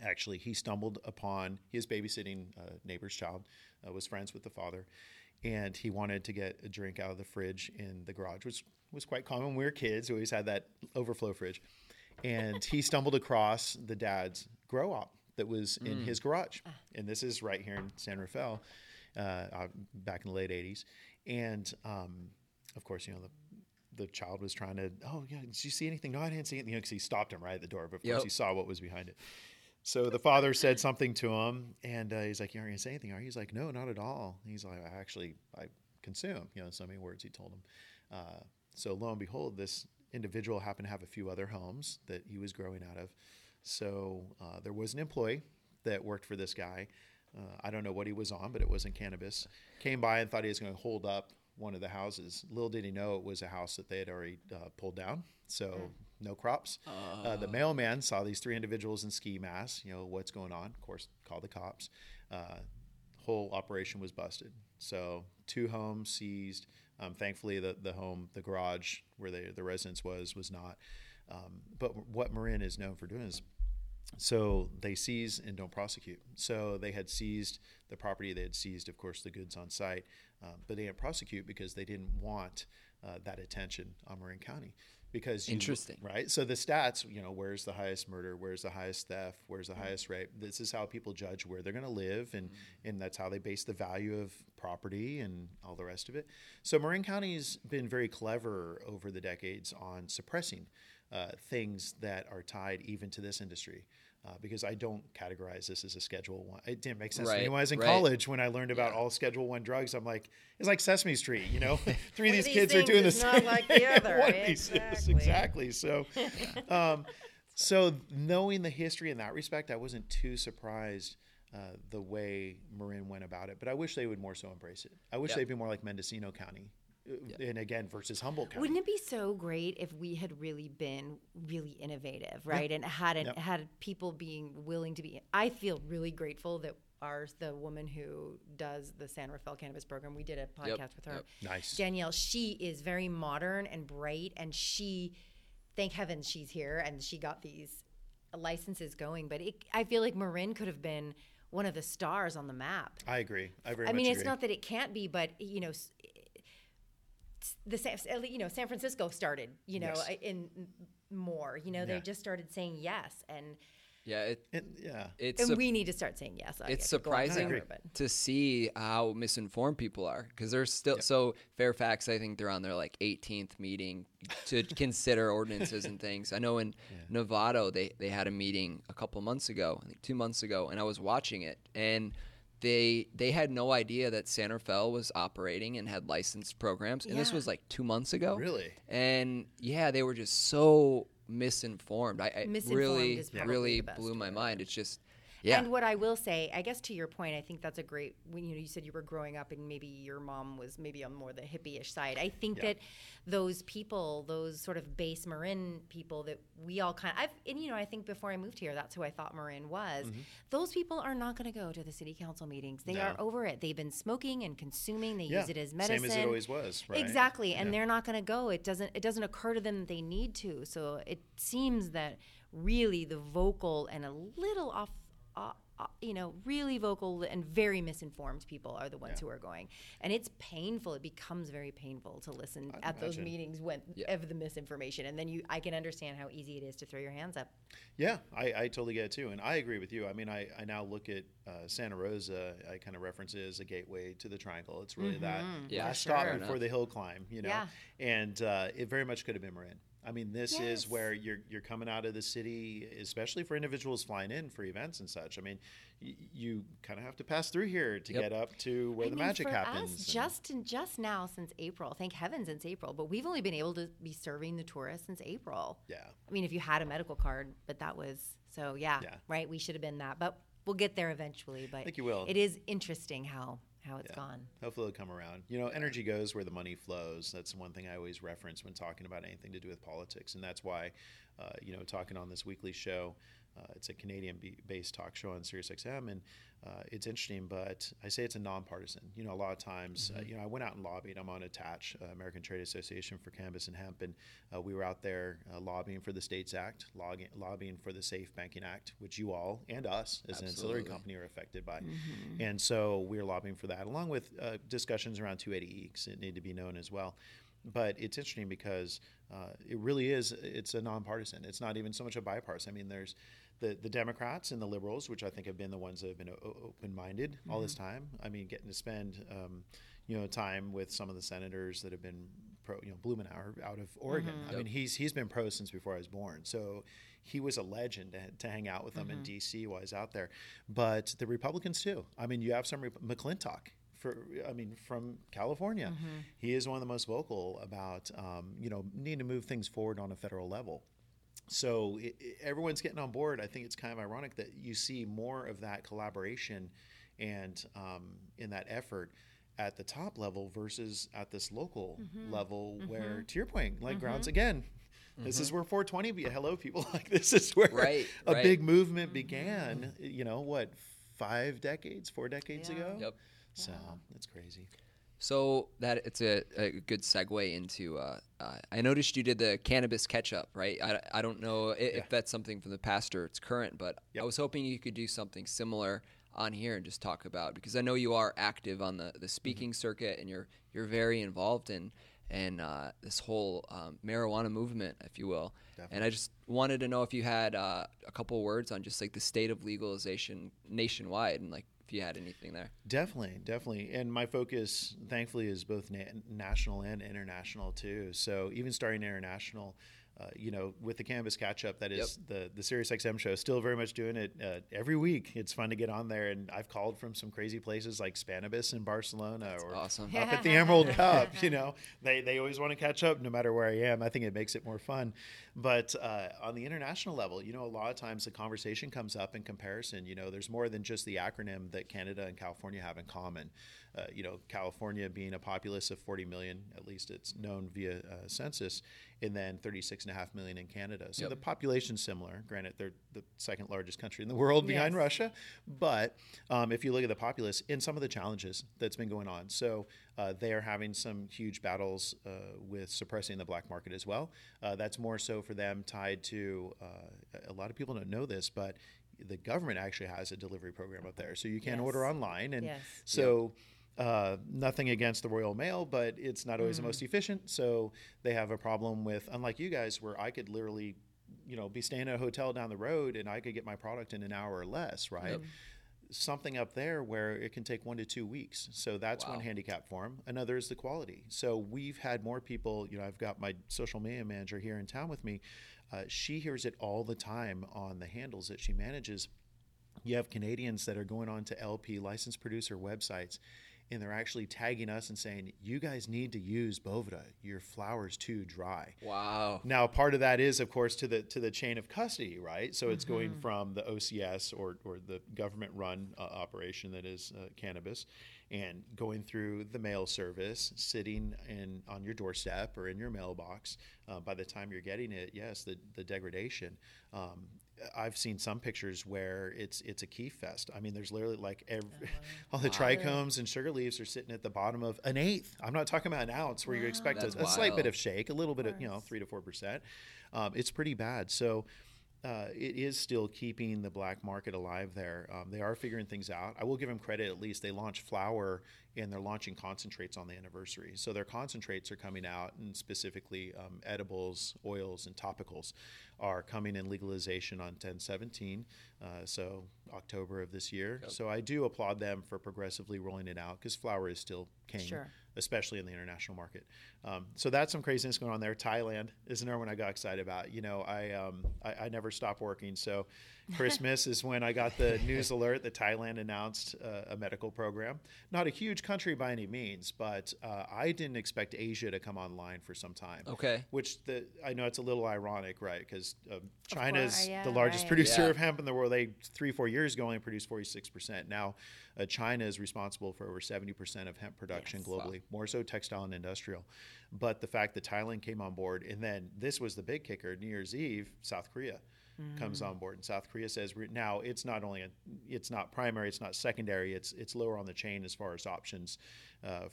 Actually, he stumbled upon his babysitting neighbor's child, was friends with the father, and he wanted to get a drink out of the fridge in the garage, which was quite common when we were kids. We always had that overflow fridge. And he stumbled across the dad's grow op that was in his garage. And this is right here in San Rafael back in the late 80s. And, of course, you know, the child was trying to, did you see anything? No, I didn't see it. You know, because he stopped him right at the door. But, of course, he saw what was behind it. So the father said something to him. And he's like, you aren't going to say anything, are you? He's like, no, not at all. And he's like, I consume. You know, so many words he told him. So lo and behold, this individual happened to have a few other homes that he was growing out of. So there was an employee that worked for this guy. I don't know what he was on, but it wasn't cannabis. Came by and thought he was going to hold up one of the houses. Little did he know it was a house that they had already pulled down. So no crops. The mailman saw these three individuals in ski masks. You know, what's going on? Of course, called the cops. Whole operation was busted. So two homes seized. Thankfully, the garage where the residence was not. But what Marin is known for doing is, so they seize and don't prosecute. So they had seized the property. They had seized, of course, the goods on site. But they didn't prosecute because they didn't want that attention on Marin County. Because interesting, right? So the stats, you know, where's the highest murder? Where's the highest theft? Where's the highest rape? This is how people judge where they're going to live, and that's how they base the value of property and all the rest of it. So Marin County's been very clever over the decades on suppressing things that are tied even to this industry. Because I don't categorize this as a Schedule One. It didn't make sense to me when I was in college. When I learned about all Schedule One drugs, I'm like, it's like Sesame Street, you know. Three of these kids are doing the same thing. Not like the other. Exactly. So, so knowing the history in that respect, I wasn't too surprised the way Marin went about it. But I wish they would more so embrace it. I wish they'd be more like Mendocino County. Yeah. And again, versus Humboldt County. Wouldn't it be so great if we had really been really innovative, right? Yeah. And had people being willing to be. I feel really grateful that the woman who does the San Rafael Cannabis Program, we did a podcast with her. Nice. Danielle, she is very modern and bright, and she, thank heaven she's here, and she got these licenses going. But I feel like Marin could have been one of the stars on the map. I agree. I mean, it's not that it can't be, but, you know, San Francisco started, you know, in more, you know, they just started saying yes. And we need to start saying yes. It's surprising to see how misinformed people are, because they're still so Fairfax, I think they're on their like 18th meeting to consider ordinances and things. I know in Novato, they had a meeting a couple months ago, I think 2 months ago, and I was watching it, and they had no idea that San Rafael was operating and had licensed programs. And this was like 2 months ago. Really? And they were just so misinformed. It really blew my mind. It's just, And what I will say, I guess to your point, I think that's a great, when you said you were growing up and maybe your mom was maybe on more the hippie-ish side. I think that those people, those sort of base Marin people that we all I think before I moved here, that's who I thought Marin was. Mm-hmm. Those people are not going to go to the city council meetings. They are over it. They've been smoking and consuming. They use it as medicine. Same as it always was. Right? Exactly. And they're not going to go. It doesn't occur to them that they need to. So it seems that really the vocal and a little off, really vocal and very misinformed people are the ones who are going, and it's painful. It becomes very painful to listen those meetings when of the misinformation, and then I can understand how easy it is to throw your hands up. Yeah, I totally get it too, and I agree with you. I mean, I now look at Santa Rosa. I kind of reference it as a gateway to the Triangle. It's really that last stop before the hill climb, you know, and it very much could have been Marin. I mean, this is where you're coming out of the city, especially for individuals flying in for events and such. I mean, you kind of have to pass through here to get up to where magic happens. Us, just now since April, thank heaven since April, but we've only been able to be serving the tourists since April. Yeah. I mean, if you had a medical card, but that was, so right, we should have been that. But we'll get there eventually. But I think you will. It is interesting how it's gone. Hopefully it'll come around. You know, energy goes where the money flows. That's one thing I always reference when talking about anything to do with politics. And that's why, talking on this weekly show, it's a Canadian-based talk show on Sirius XM, and it's interesting, but I say it's a nonpartisan. You know, a lot of times, I went out and lobbied. I'm on ATTACH, American Trade Association for Cannabis and Hemp, and we were out there lobbying for the STATES Act, lobbying for the Safe Banking Act, which you all and us as an ancillary company are affected by. Mm-hmm. And so we were lobbying for that, along with discussions around 280E, because it needed to be known as well. But it's interesting because it really is, it's a nonpartisan. It's not even so much a bipartisan. I mean, there's the Democrats and the liberals, which I think have been the ones that have been open-minded all this time. I mean, getting to spend, time with some of the senators that have been pro, Blumenauer out of Oregon. Mm-hmm. I mean, he's been pro since before I was born. So he was a legend to hang out with them in D.C. while I was out there. But the Republicans, too. I mean, you have some McClintock. From California, he is one of the most vocal about needing to move things forward on a federal level. So everyone's getting on board. I think it's kind of ironic that you see more of that collaboration and in that effort at the top level versus at this local level where, to your point, like grounds, again, this is where 420, hello, people, like this is where a big movement began, you know, what, four decades ago? Yep. So it's crazy. So that it's a good segue into, I noticed you did the cannabis catch-up, right? I don't know if that's something from the past or it's current, but I was hoping you could do something similar on here and just talk about, because I know you are active on the speaking circuit, and you're very involved in this whole marijuana movement, if you will. Definitely. And I just wanted to know if you had a couple words on just like the state of legalization nationwide and like, you had anything there. Definitely. And my focus, thankfully, is both national and international too. So even starting international, you know, with the Cannabis Catch-Up, that is the Sirius XM show, still very much doing it every week. It's fun to get on there. And I've called from some crazy places like Spanibus in Barcelona. That's or awesome. Up at the Emerald Cup. You know, they always want to catch up no matter where I am. I think it makes it more fun. But on the international level, you know, a lot of times the conversation comes up in comparison. You know, there's more than just the acronym that Canada and California have in common. You know, California being a populace of 40 million, at least it's known via census, and then 36.5 million in Canada. So the population's similar. Granted, they're the second largest country in the world behind Russia. But if you look at the populace and some of the challenges that's been going on. So they are having some huge battles with suppressing the black market as well. That's more so for them tied to, a lot of people don't know this, but the government actually has a delivery program up there. So you can order online. And so... nothing against the Royal Mail, but it's not always the most efficient. So they have a problem with, unlike you guys, where I could literally, you know, be staying at a hotel down the road and I could get my product in an hour or less, right? Yep. Something up there where it can take 1 to 2 weeks. So that's one handicap for them. Another is the quality. So we've had more people, you know, I've got my social media manager here in town with me. She hears it all the time on the handles that she manages. You have Canadians that are going on to LP, licensed producer websites, and they're actually tagging us and saying, you guys need to use Boveda. Your flour's too dry. Wow. Now, part of that is, of course, to the chain of custody, right? So it's going from the OCS or the government-run operation that is cannabis, and going through the mail service, sitting on your doorstep or in your mailbox. By the time you're getting it, yes, the degradation. I've seen some pictures where it's a key fest. I mean, there's literally like all the trichomes and sugar leaves are sitting at the bottom of an eighth. I'm not talking about an ounce where you expect a slight bit of shake, a little bit of, you know, 3 to 4%. It's pretty bad. So it is still keeping the black market alive there. They are figuring things out. I will give them credit, at least. They launched flour and they're launching concentrates on the anniversary. So their concentrates are coming out, and specifically edibles, oils, and topicals are coming in legalization on 10/17, so October of this year. Yep. So I do applaud them for progressively rolling it out, because flour is still king. Sure. Especially in the international market. So that's some craziness going on there. Thailand is another one I got excited about. You know, I never stop working. So Christmas is when I got the news alert that Thailand announced a medical program. Not a huge country by any means, but I didn't expect Asia to come online for some time. Okay. Which I know it's a little ironic, right? Because China's the largest producer of hemp in the world. They 3-4 years ago only produced 46%. Now China is responsible for over 70% of hemp production globally. Wow. More so textile and industrial. But the fact that Thailand came on board, and then this was the big kicker, New Year's Eve, South Korea comes on board. And South Korea says, now it's not only it's not primary, it's not secondary, it's lower on the chain as far as options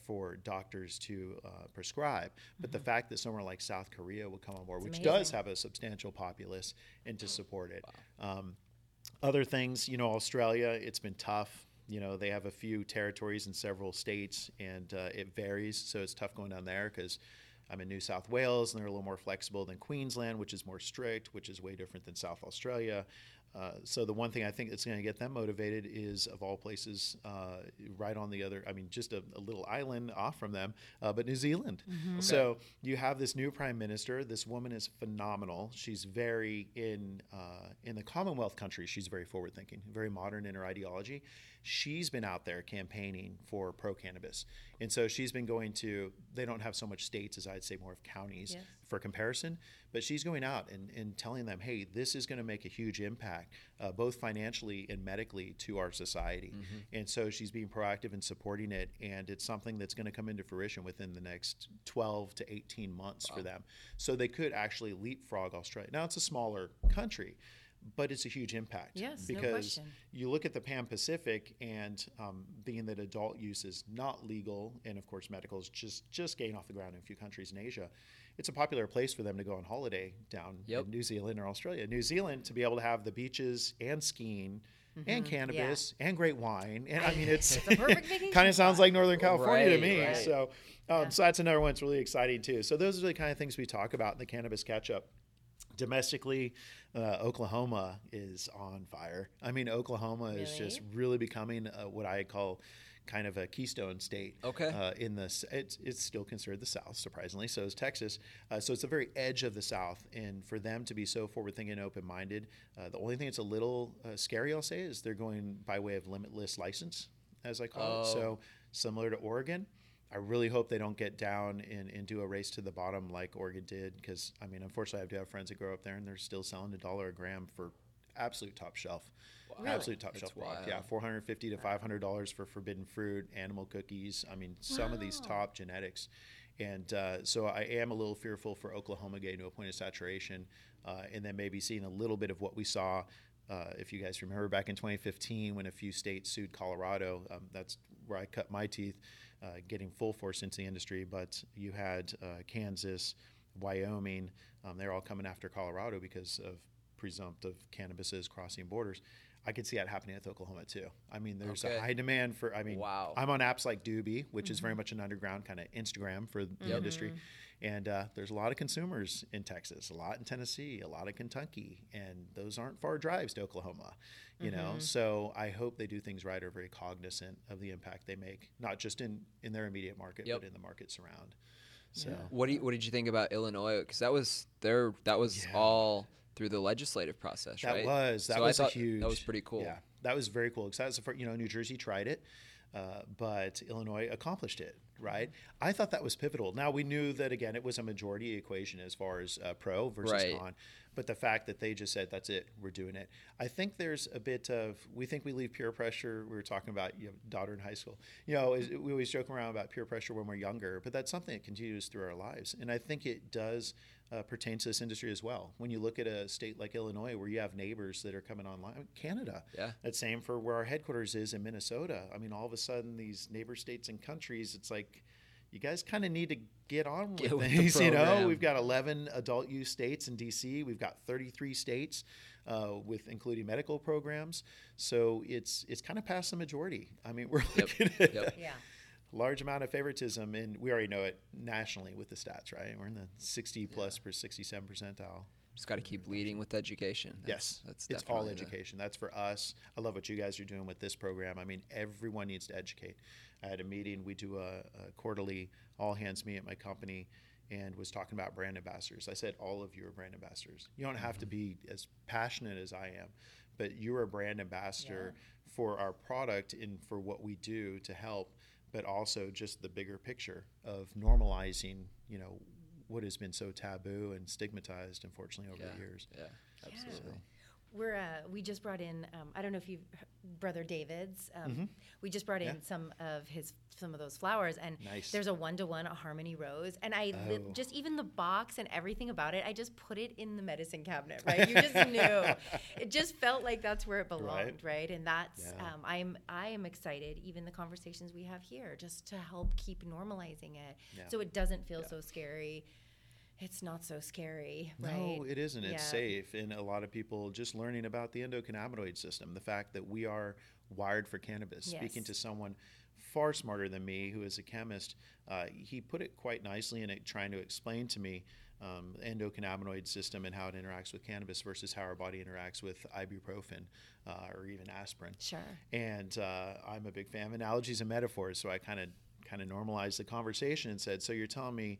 for doctors to prescribe. But the fact that somewhere like South Korea would come on board, which does have a substantial populace, and to support it. Wow. Other things, you know, Australia, it's been tough. You know, they have a few territories in several states, and it varies. So it's tough going down there, because I'm in New South Wales, and they're a little more flexible than Queensland, which is more strict, which is way different than South Australia. So the one thing I think that's going to get them motivated is, of all places, right on the other, I mean, just a little island off from them, but New Zealand. Mm-hmm. Okay. So you have this new prime minister. This woman is phenomenal. She's very in the Commonwealth countries. She's very forward thinking, very modern in her ideology. she's been out there campaigning for pro cannabis. And so she's been going to, they don't have so much states as I'd say more of counties yes. for comparison, but she's going out and telling them, hey, this is going to make a huge impact, both financially and medically to our society. Mm-hmm. And so she's being proactive in supporting it. And it's something that's going to come into fruition within the next 12 to 18 months wow. for them. So they could actually leapfrog Australia. Now it's a smaller country, but it's a huge impact. Yes, because no question. You look at the Pan Pacific, and being that adult use is not legal, and of course medical is just getting off the ground in a few countries in Asia, it's a popular place for them to go on holiday down yep. in New Zealand or Australia. New Zealand, to be able to have the beaches and skiing mm-hmm. and cannabis yeah. and great wine, and I mean it's the perfect vacation. Kind of sounds like Northern California right, to me. Right. So, yeah. so that's another one that's really exciting too. So those are the kind of things we talk about in the Cannabis Catch-Up. Domestically, Oklahoma is on fire. I mean, Oklahoma really? Is just really becoming what I call kind of a keystone state. Okay. In this, it's still considered the South, surprisingly. So is Texas. So it's the very edge of the South, and for them to be so forward-thinking and open-minded, the only thing that's a little scary, I'll say, is they're going by way of limitless license, as I call it. So similar to Oregon. I really hope they don't get down and do a race to the bottom like Oregon did, because, I mean, unfortunately, I do have friends that grow up there, and they're still selling $1 a gram for absolute top shelf. Wow. Really? Absolute top shelf rock. Yeah, $450 to $500 for forbidden fruit, animal cookies. I mean, some wow. of these top genetics. And so I am a little fearful for Oklahoma getting to a point of saturation, and then maybe seeing a little bit of what we saw. If you guys remember back in 2015 when a few states sued Colorado, that's where I cut my teeth getting full force into the industry. But you had Kansas, Wyoming, they're all coming after Colorado because of presumptive cannabises crossing borders. I could see that happening with Oklahoma too. I mean, there's okay. a high demand for, I mean, wow. I'm on apps like Doobie, which mm-hmm. is very much an underground kind of Instagram for the yep. industry. And there's a lot of consumers in Texas, a lot in Tennessee, a lot in Kentucky, and those aren't far drives to Oklahoma, you mm-hmm. know? So I hope they do things right, or very cognizant of the impact they make, not just in their immediate market, yep. but in the markets around. So yeah. What did you think about Illinois? Because that was yeah. all through the legislative process, that right? That was huge. That was pretty cool. Yeah, that was very cool. Because that was the first, New Jersey tried it. But Illinois accomplished it, right? I thought that was pivotal. Now, we knew that, again, it was a majority equation as far as pro versus right. con. But the fact that they just said, that's it, we're doing it. I think there's a bit of, we think we leave peer pressure. We were talking about daughter in high school. We always joke around about peer pressure when we're younger, but that's something that continues through our lives. And I think it does pertain to this industry as well. When you look at a state like Illinois, where you have neighbors that are coming online, Canada, yeah. that's same for where our headquarters is in Minnesota. I mean, all of a sudden, these neighbor states and countries, it's like, you guys kind of need to get on with things, We've got 11 adult use states in D.C. We've got 33 states, including medical programs. So it's kind of past the majority. I mean, we're looking at a large amount of favoritism, and we already know it nationally with the stats, right? We're in the 60-plus 67 percentile. Just got to keep leading with education. That's all education. That's for us. I love what you guys are doing with this program. I mean, everyone needs to educate. I had a meeting. We do a quarterly all-hands meet at my company, and was talking about brand ambassadors. I said, all of you are brand ambassadors. You don't have to be as passionate as I am, but you're a brand ambassador for our product and for what we do to help, but also just the bigger picture of normalizing, what has been so taboo and stigmatized, unfortunately, over the years. Yeah, absolutely. So. We just brought in, I don't know if you've Brother David's, mm-hmm. we just brought in some of those flowers, and there's a 1-to-1 a harmony rose, and I just even the box and everything about it, I just put it in the medicine cabinet, right? You just knew. It just felt like that's where it belonged, right? And that's I am excited, even the conversations we have here, just to help keep normalizing it so it doesn't feel so scary. It's not so scary, right? No, it isn't. It's safe. And a lot of people just learning about the endocannabinoid system, the fact that we are wired for cannabis. Yes. Speaking to someone far smarter than me who is a chemist, he put it quite nicely in it, trying to explain to me the endocannabinoid system and how it interacts with cannabis versus how our body interacts with ibuprofen or even aspirin. Sure. And I'm a big fan of analogies and metaphors, so I kind of normalized the conversation and said, so you're telling me,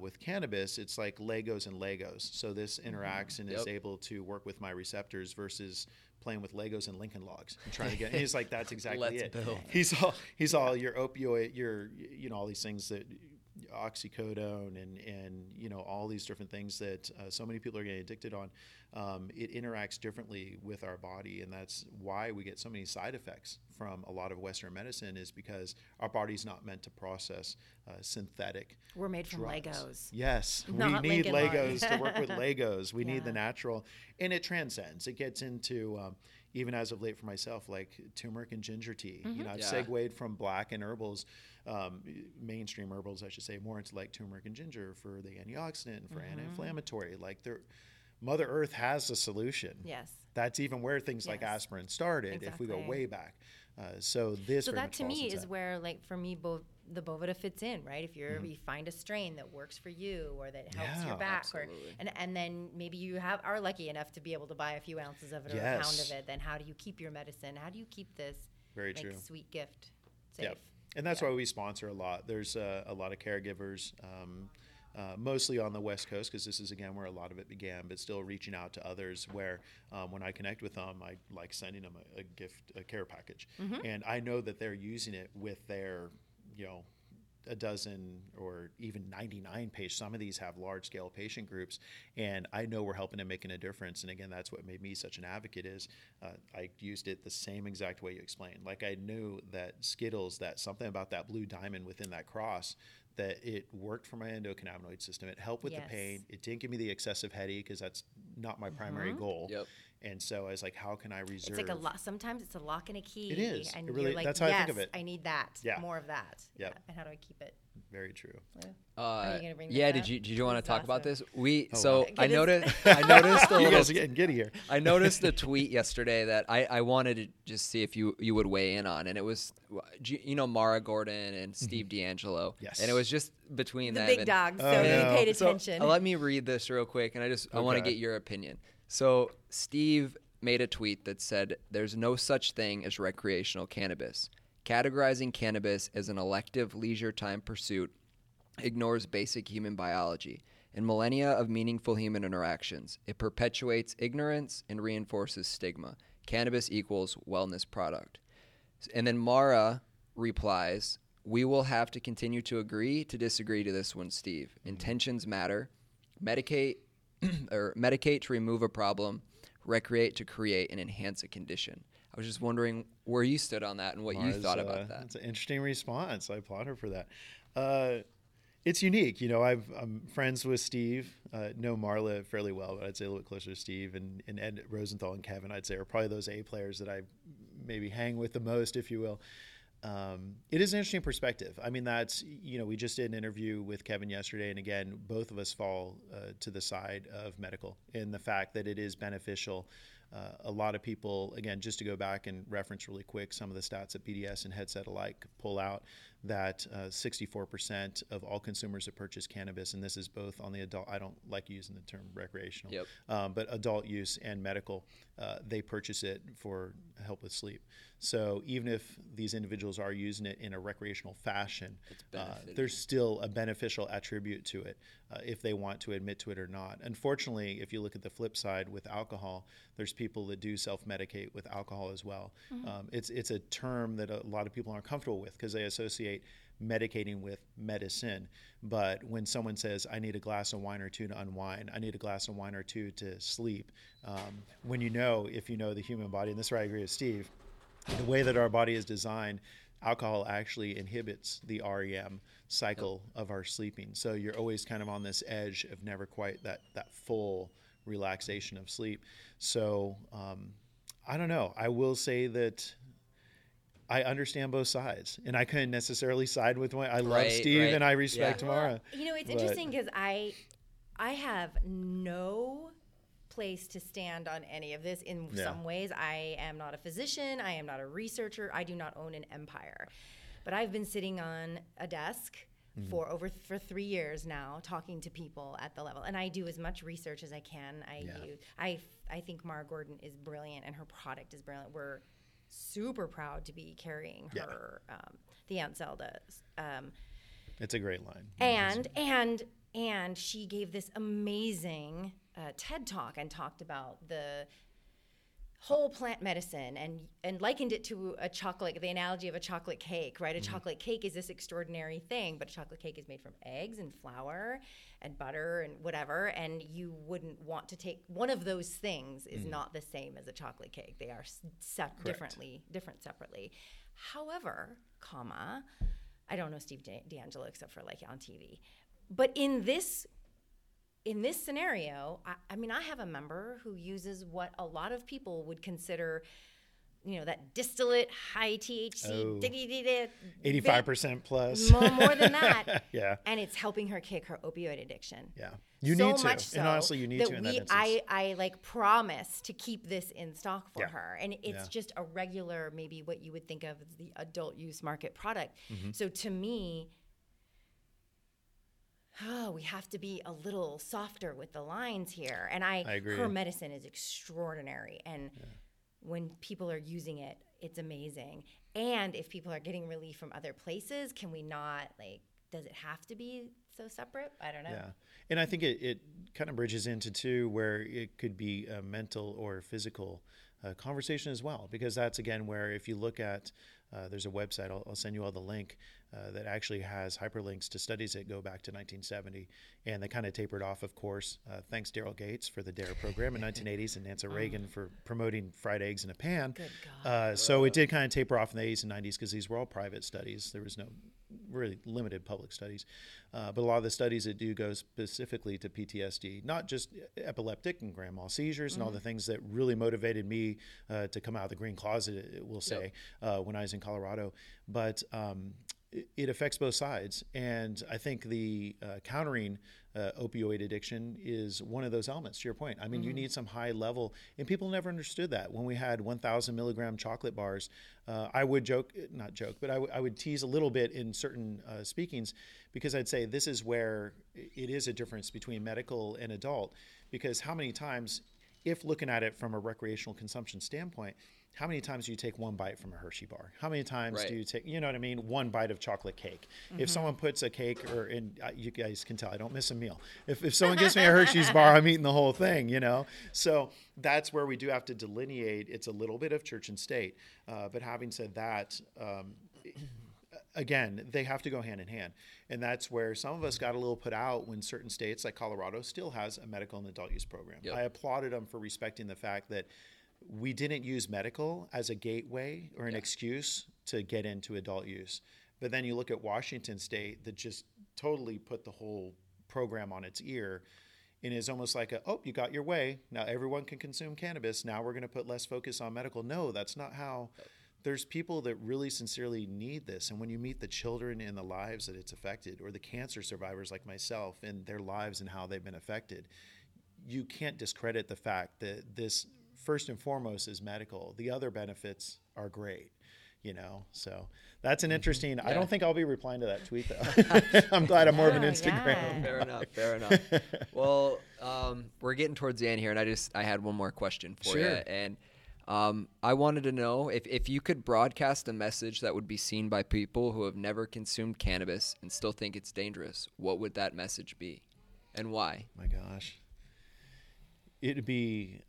with cannabis, it's like Legos and Legos. So this interacts and is able to work with my receptors versus playing with Legos and Lincoln Logs and trying to get. And he's like, that's exactly it. Build. He's all your opioid, your, you know, all these things that oxycodone and you know, all these different things that so many people are getting addicted on. It interacts differently with our body, and that's why we get so many side effects from a lot of Western medicine, is because our body's not meant to process synthetic. We're made from drugs. Legos. Yes, not we need Legos to work with Legos. We need the natural, and it transcends. It gets into even as of late for myself, like turmeric and ginger tea. Mm-hmm. You know, I've segued from black and herbals, mainstream herbals, I should say, more into like turmeric and ginger for the antioxidant and for anti-inflammatory. Like they're. Mother Earth has a solution. Yes. That's even where things like aspirin started, if we go way back. So that to me is where, like, for me, the Boveda fits in, right? If you're, you find a strain that works for you or that helps your back, and then maybe you are lucky enough to be able to buy a few ounces of it or a pound of it, then how do you keep your medicine? How do you keep this sweet gift safe? Yep. And that's why we sponsor a lot. There's a lot of caregivers, mostly on the West Coast, because this is, again, where a lot of it began, but still reaching out to others where when I connect with them, I like sending them a gift, a care package. Mm-hmm. And I know that they're using it with their, you know, a dozen or even 99 patients. Some of these have large-scale patient groups, and I know we're helping and making a difference. And, again, that's what made me such an advocate is I used it the same exact way you explained. Like I knew that Skittles, that something about that blue diamond within that cross, that it worked for my endocannabinoid system. It helped with the pain. It didn't give me the excessive headache because that's not my primary goal. Yep. And so I was like, how can I reserve? It's like sometimes it's a lock and a key. It is. And it really, you're like, that's how I think of it. I need that. Yeah. More of that. Yep. And how do I keep it? Very true. Are you gonna bring that up? Did you want to talk about this? I noticed a little. You guys are getting giddy here. I noticed a tweet yesterday that I wanted to just see if you would weigh in on, and it was, you know, Mara Gordon and Steve D'Angelo. Yes. And it was just between them. The big dogs. So you paid attention. So, let me read this real quick, and I want to get your opinion. So Steve made a tweet that said, "There's no such thing as recreational cannabis. Categorizing cannabis as an elective leisure time pursuit ignores basic human biology and millennia of meaningful human interactions. It perpetuates ignorance and reinforces stigma. Cannabis equals wellness product." And then Mara replies, "We will have to continue to agree to disagree to this one, Steve. Intentions matter. Medicate to remove a problem, recreate to create and enhance a condition." I was just wondering where you stood on that and what you thought about that. That's an interesting response. I applaud her for that. It's unique. You know, I'm friends with Steve, know Marla fairly well, but I'd say a little bit closer to Steve, and Ed Rosenthal and Kevin, I'd say, are probably those A players that I maybe hang with the most, if you will. It is an interesting perspective. I mean, that's, you know, we just did an interview with Kevin yesterday, and again, both of us fall to the side of medical in the fact that it is beneficial. A lot of people, again, just to go back and reference really quick some of the stats that BDS and Headset alike pull out, that 64% of all consumers that purchase cannabis, and this is both on the adult, I don't like using the term recreational, but adult use and medical, they purchase it for help with sleep. So even if these individuals are using it in a recreational fashion, there's still a beneficial attribute to it if they want to admit to it or not. Unfortunately, if you look at the flip side with alcohol, there's people that do self-medicate with alcohol as well. Mm-hmm. It's a term that a lot of people aren't comfortable with because they associate medicating with medicine. But when someone says, I need a glass of wine or two to unwind, I need a glass of wine or two to sleep, when you know, if you know the human body, and this is where I agree with Steve, the way that our body is designed, alcohol actually inhibits the REM cycle of our sleeping. So you're always kind of on this edge of never quite that full relaxation of sleep. So I don't know. I will say that I understand both sides, and I couldn't necessarily side with one. I love Steve and I respect Mara. Well, you know, it's interesting because I have no place to stand on any of this in some ways. I am not a physician. I am not a researcher. I do not own an empire. But I've been sitting on a desk for 3 years now, talking to people at the level, and I do as much research as I can. I think Mara Gordon is brilliant, and her product is brilliant. We're super proud to be carrying her, the Aunt Zelda's. It's a great line. And she gave this amazing TED Talk and talked about the whole plant medicine and likened it to a chocolate, the analogy of a chocolate cake, right? A chocolate cake is this extraordinary thing, but a chocolate cake is made from eggs and flour and butter and whatever, and you wouldn't want to take, one of those things is not the same as a chocolate cake. They are different separately. However, I don't know Steve D'Angelo except for like on TV, but in this scenario, I have a member who uses what a lot of people would consider, that distillate, high THC, 85% plus. More than that. Yeah. And it's helping her kick her opioid addiction. Yeah. You need to. And honestly, you need to in that instance. I like promise to keep this in stock for her. And it's just a regular, maybe what you would think of as the adult use market product. Mm-hmm. So to me, we have to be a little softer with the lines here. And I agree. Her medicine is extraordinary. And when people are using it, it's amazing. And if people are getting relief from other places, can we not, does it have to be so separate? I don't know. Yeah. And I think it kind of bridges into, too, where it could be a mental or physical conversation as well. Because that's, again, where if you look at, there's a website, I'll send you all the link, that actually has hyperlinks to studies that go back to 1970, and they kind of tapered off, of course. Thanks Daryl Gates for the DARE program in 1980s, and Nancy Reagan for promoting fried eggs in a pan. Good God. So it did kind of taper off in the 80s and 90s because these were all private studies. There was no really limited public studies. But a lot of the studies that do go specifically to PTSD, not just epileptic and grand mal seizures and all the things that really motivated me to come out of the green closet, we'll say, when I was in Colorado. But it affects both sides. And I think the countering opioid addiction is one of those elements, to your point. I mean, you need some high level, and people never understood that. When we had 1,000 milligram chocolate bars, I would I would tease a little bit in certain speakings, because I'd say this is where it is a difference between medical and adult, because how many times, if looking at it from a recreational consumption standpoint, how many times do you take one bite from a Hershey bar? How many times do you take, one bite of chocolate cake? Mm-hmm. If someone puts a cake you guys can tell I don't miss a meal. If someone gives me a Hershey's bar, I'm eating the whole thing, So that's where we do have to delineate. It's a little bit of church and state. But having said that, again, they have to go hand in hand. And that's where some of us got a little put out when certain states like Colorado still has a medical and adult use program. Yep. I applauded them for respecting the fact that we didn't use medical as a gateway or an excuse to get into adult use. But then you look at Washington State that just totally put the whole program on its ear, and is almost like you got your way. Now everyone can consume cannabis. Now we're going to put less focus on medical. No, that's not how. There's people that really sincerely need this. And when you meet the children and the lives that it's affected, or the cancer survivors like myself and their lives and how they've been affected, you can't discredit the fact that this first and foremost is medical. The other benefits are great, so that's an interesting, I don't think I'll be replying to that tweet though. I'm glad I'm more of an Instagram. Yeah. Fair enough. Well, we're getting towards the end here, and I had one more question for you. And I wanted to know if you could broadcast a message that would be seen by people who have never consumed cannabis and still think it's dangerous, what would that message be and why? My gosh. It'd be,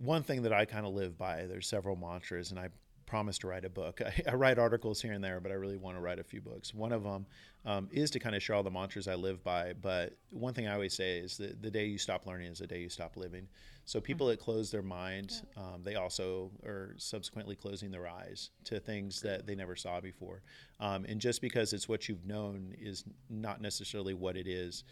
one thing that I kind of live by, there's several mantras, and I promise to write a book. I write articles here and there, but I really want to write a few books. One of them is to kind of share all the mantras I live by. But one thing I always say is that the day you stop learning is the day you stop living. So people that close their mind, they also are subsequently closing their eyes to things that they never saw before. And just because it's what you've known is not necessarily what it is.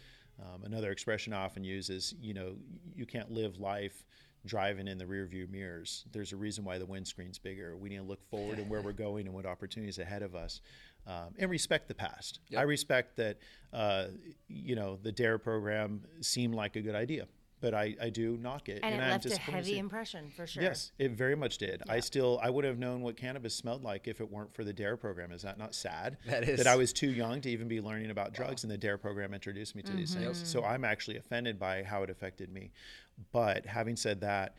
Another expression I often use is, you can't live life driving in the rearview mirrors. There's a reason why the windscreen's bigger. We need to look forward and where we're going and what opportunities ahead of us, and respect the past. Yep. I respect that, the DARE program seemed like a good idea, but I do knock it. And it left a heavy impression for sure. Yes, it very much did. Yeah. I would have known what cannabis smelled like if it weren't for the DARE program. Is that not sad? That is. That I was too young to even be learning about drugs, and the DARE program introduced me to these things. Yep. So I'm actually offended by how it affected me. But having said that,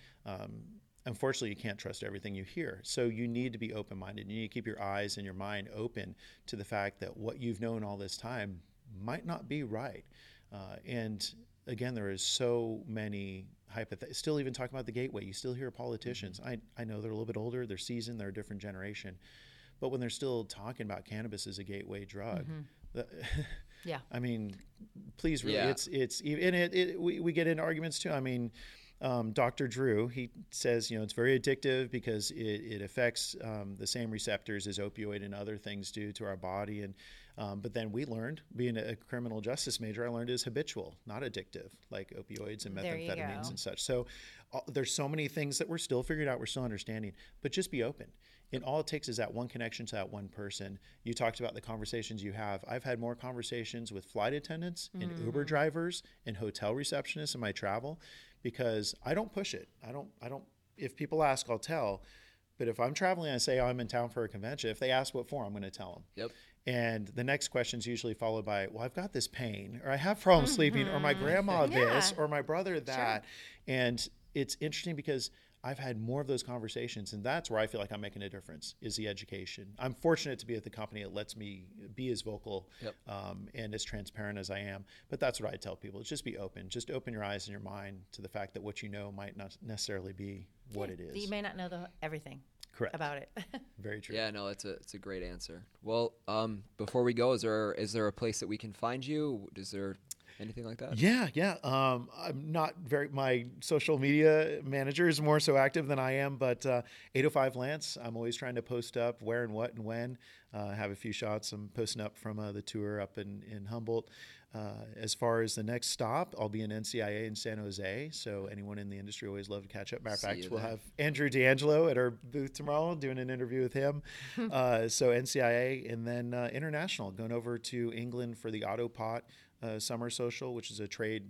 unfortunately, you can't trust everything you hear. So you need to be open-minded. You need to keep your eyes and your mind open to the fact that what you've known all this time might not be right. And again, there is so many still even talking about the gateway, you still hear politicians. I know they're a little bit older, they're seasoned, they're a different generation. But when they're still talking about cannabis as a gateway drug, yeah, I mean, please, really, it's and we get into arguments too. I mean, Dr. Drew, he says, you know, it's very addictive because it affects the same receptors as opioid and other things do to our body. And but then we learned, being a criminal justice major, I learned is habitual, not addictive, like opioids and methamphetamines and such. So there's so many things that we're still figuring out, we're still understanding, but just be open. And all it takes is that one connection to that one person. You talked about the conversations you have. I've had more conversations with flight attendants and Uber drivers and hotel receptionists in my travel, because I don't push it. I don't, if people ask, I'll tell. But if I'm traveling and I say, oh, I'm in town for a convention, if they ask what for, I'm going to tell them. Yep. And the next question is usually followed by, well, I've got this pain, or I have problems sleeping, or my grandma this, or my brother that. Sure. And it's interesting because I've had more of those conversations, and that's where I feel like I'm making a difference, is the education. I'm fortunate to be at the company that lets me be as vocal and as transparent as I am. But that's what I tell people, is just be open. Just open your eyes and your mind to the fact that what you know might not necessarily be what it is. You may not know everything about it. Very true. Yeah, no, it's a great answer. Well, before we go, is there a place that we can find you? Is there anything like that? Yeah. I'm not my social media manager is more so active than I am, but 805 Lance, I'm always trying to post up where and what and when. I have a few shots I'm posting up from the tour up in Humboldt. As far as the next stop, I'll be in NCIA in San Jose. So anyone in the industry always love to catch up. Matter of fact, we'll have Andrew D'Angelo at our booth tomorrow, doing an interview with him. So NCIA, and then international, going over to England for the Autopot Summer Social, which is a trade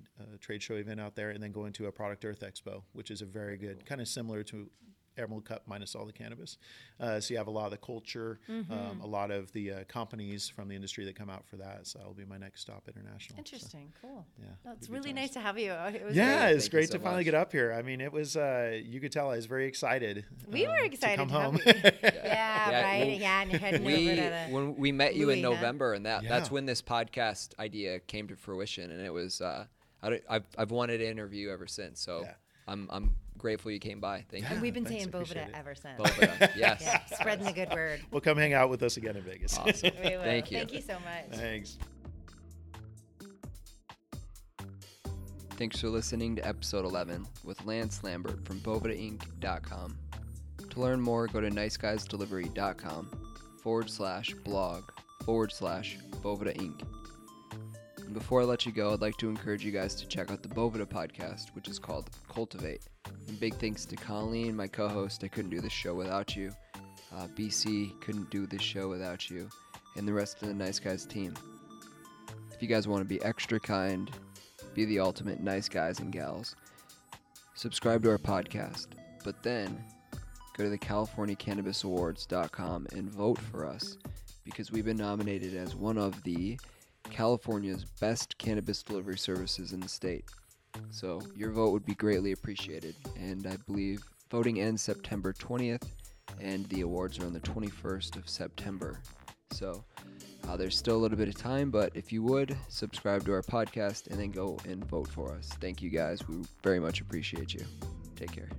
show event out there, and then going to a Product Earth Expo, which is a very good, kind of similar to Emerald Cup minus all the cannabis. So you have a lot of the culture, a lot of the companies from the industry that come out for that. So that will be my next stop, international. Interesting, so, cool. Yeah, well, it's really nice to have you. It's great to finally get up here. I mean, it was. You could tell I was very excited. We were excited to come home. And you're heading over to when we met you in November, and that's when this podcast idea came to fruition, and it was. I've wanted to interview ever since, so I'm grateful you came by. Thank you. And we've been saying Boveda ever since. Boveda, yes. Spreading the good word. Well, come hang out with us again in Vegas. Awesome. We will. Thank you. Thank you so much. Thanks. Thanks for listening to episode 11 with Lance Lambert from BovedaInc.com. To learn more, go to niceguysdelivery.com/blog/BovedaInc. And before I let you go, I'd like to encourage you guys to check out the Boveda podcast, which is called Cultivate. And big thanks to Colleen, my co-host. I couldn't do this show without you. BC, couldn't do this show without you. And the rest of the Nice Guys team. If you guys want to be extra kind, be the ultimate nice guys and gals, subscribe to our podcast. But then, go to the CaliforniaCannabisAwards.com and vote for us, because we've been nominated as one of the California's best cannabis delivery services in the state. So your vote would be greatly appreciated, and I believe voting ends September 20th, and the awards are on the 21st of September. So there's still a little bit of time, but if you would, subscribe to our podcast and then go and vote for us. Thank you guys. We very much appreciate you. Take care.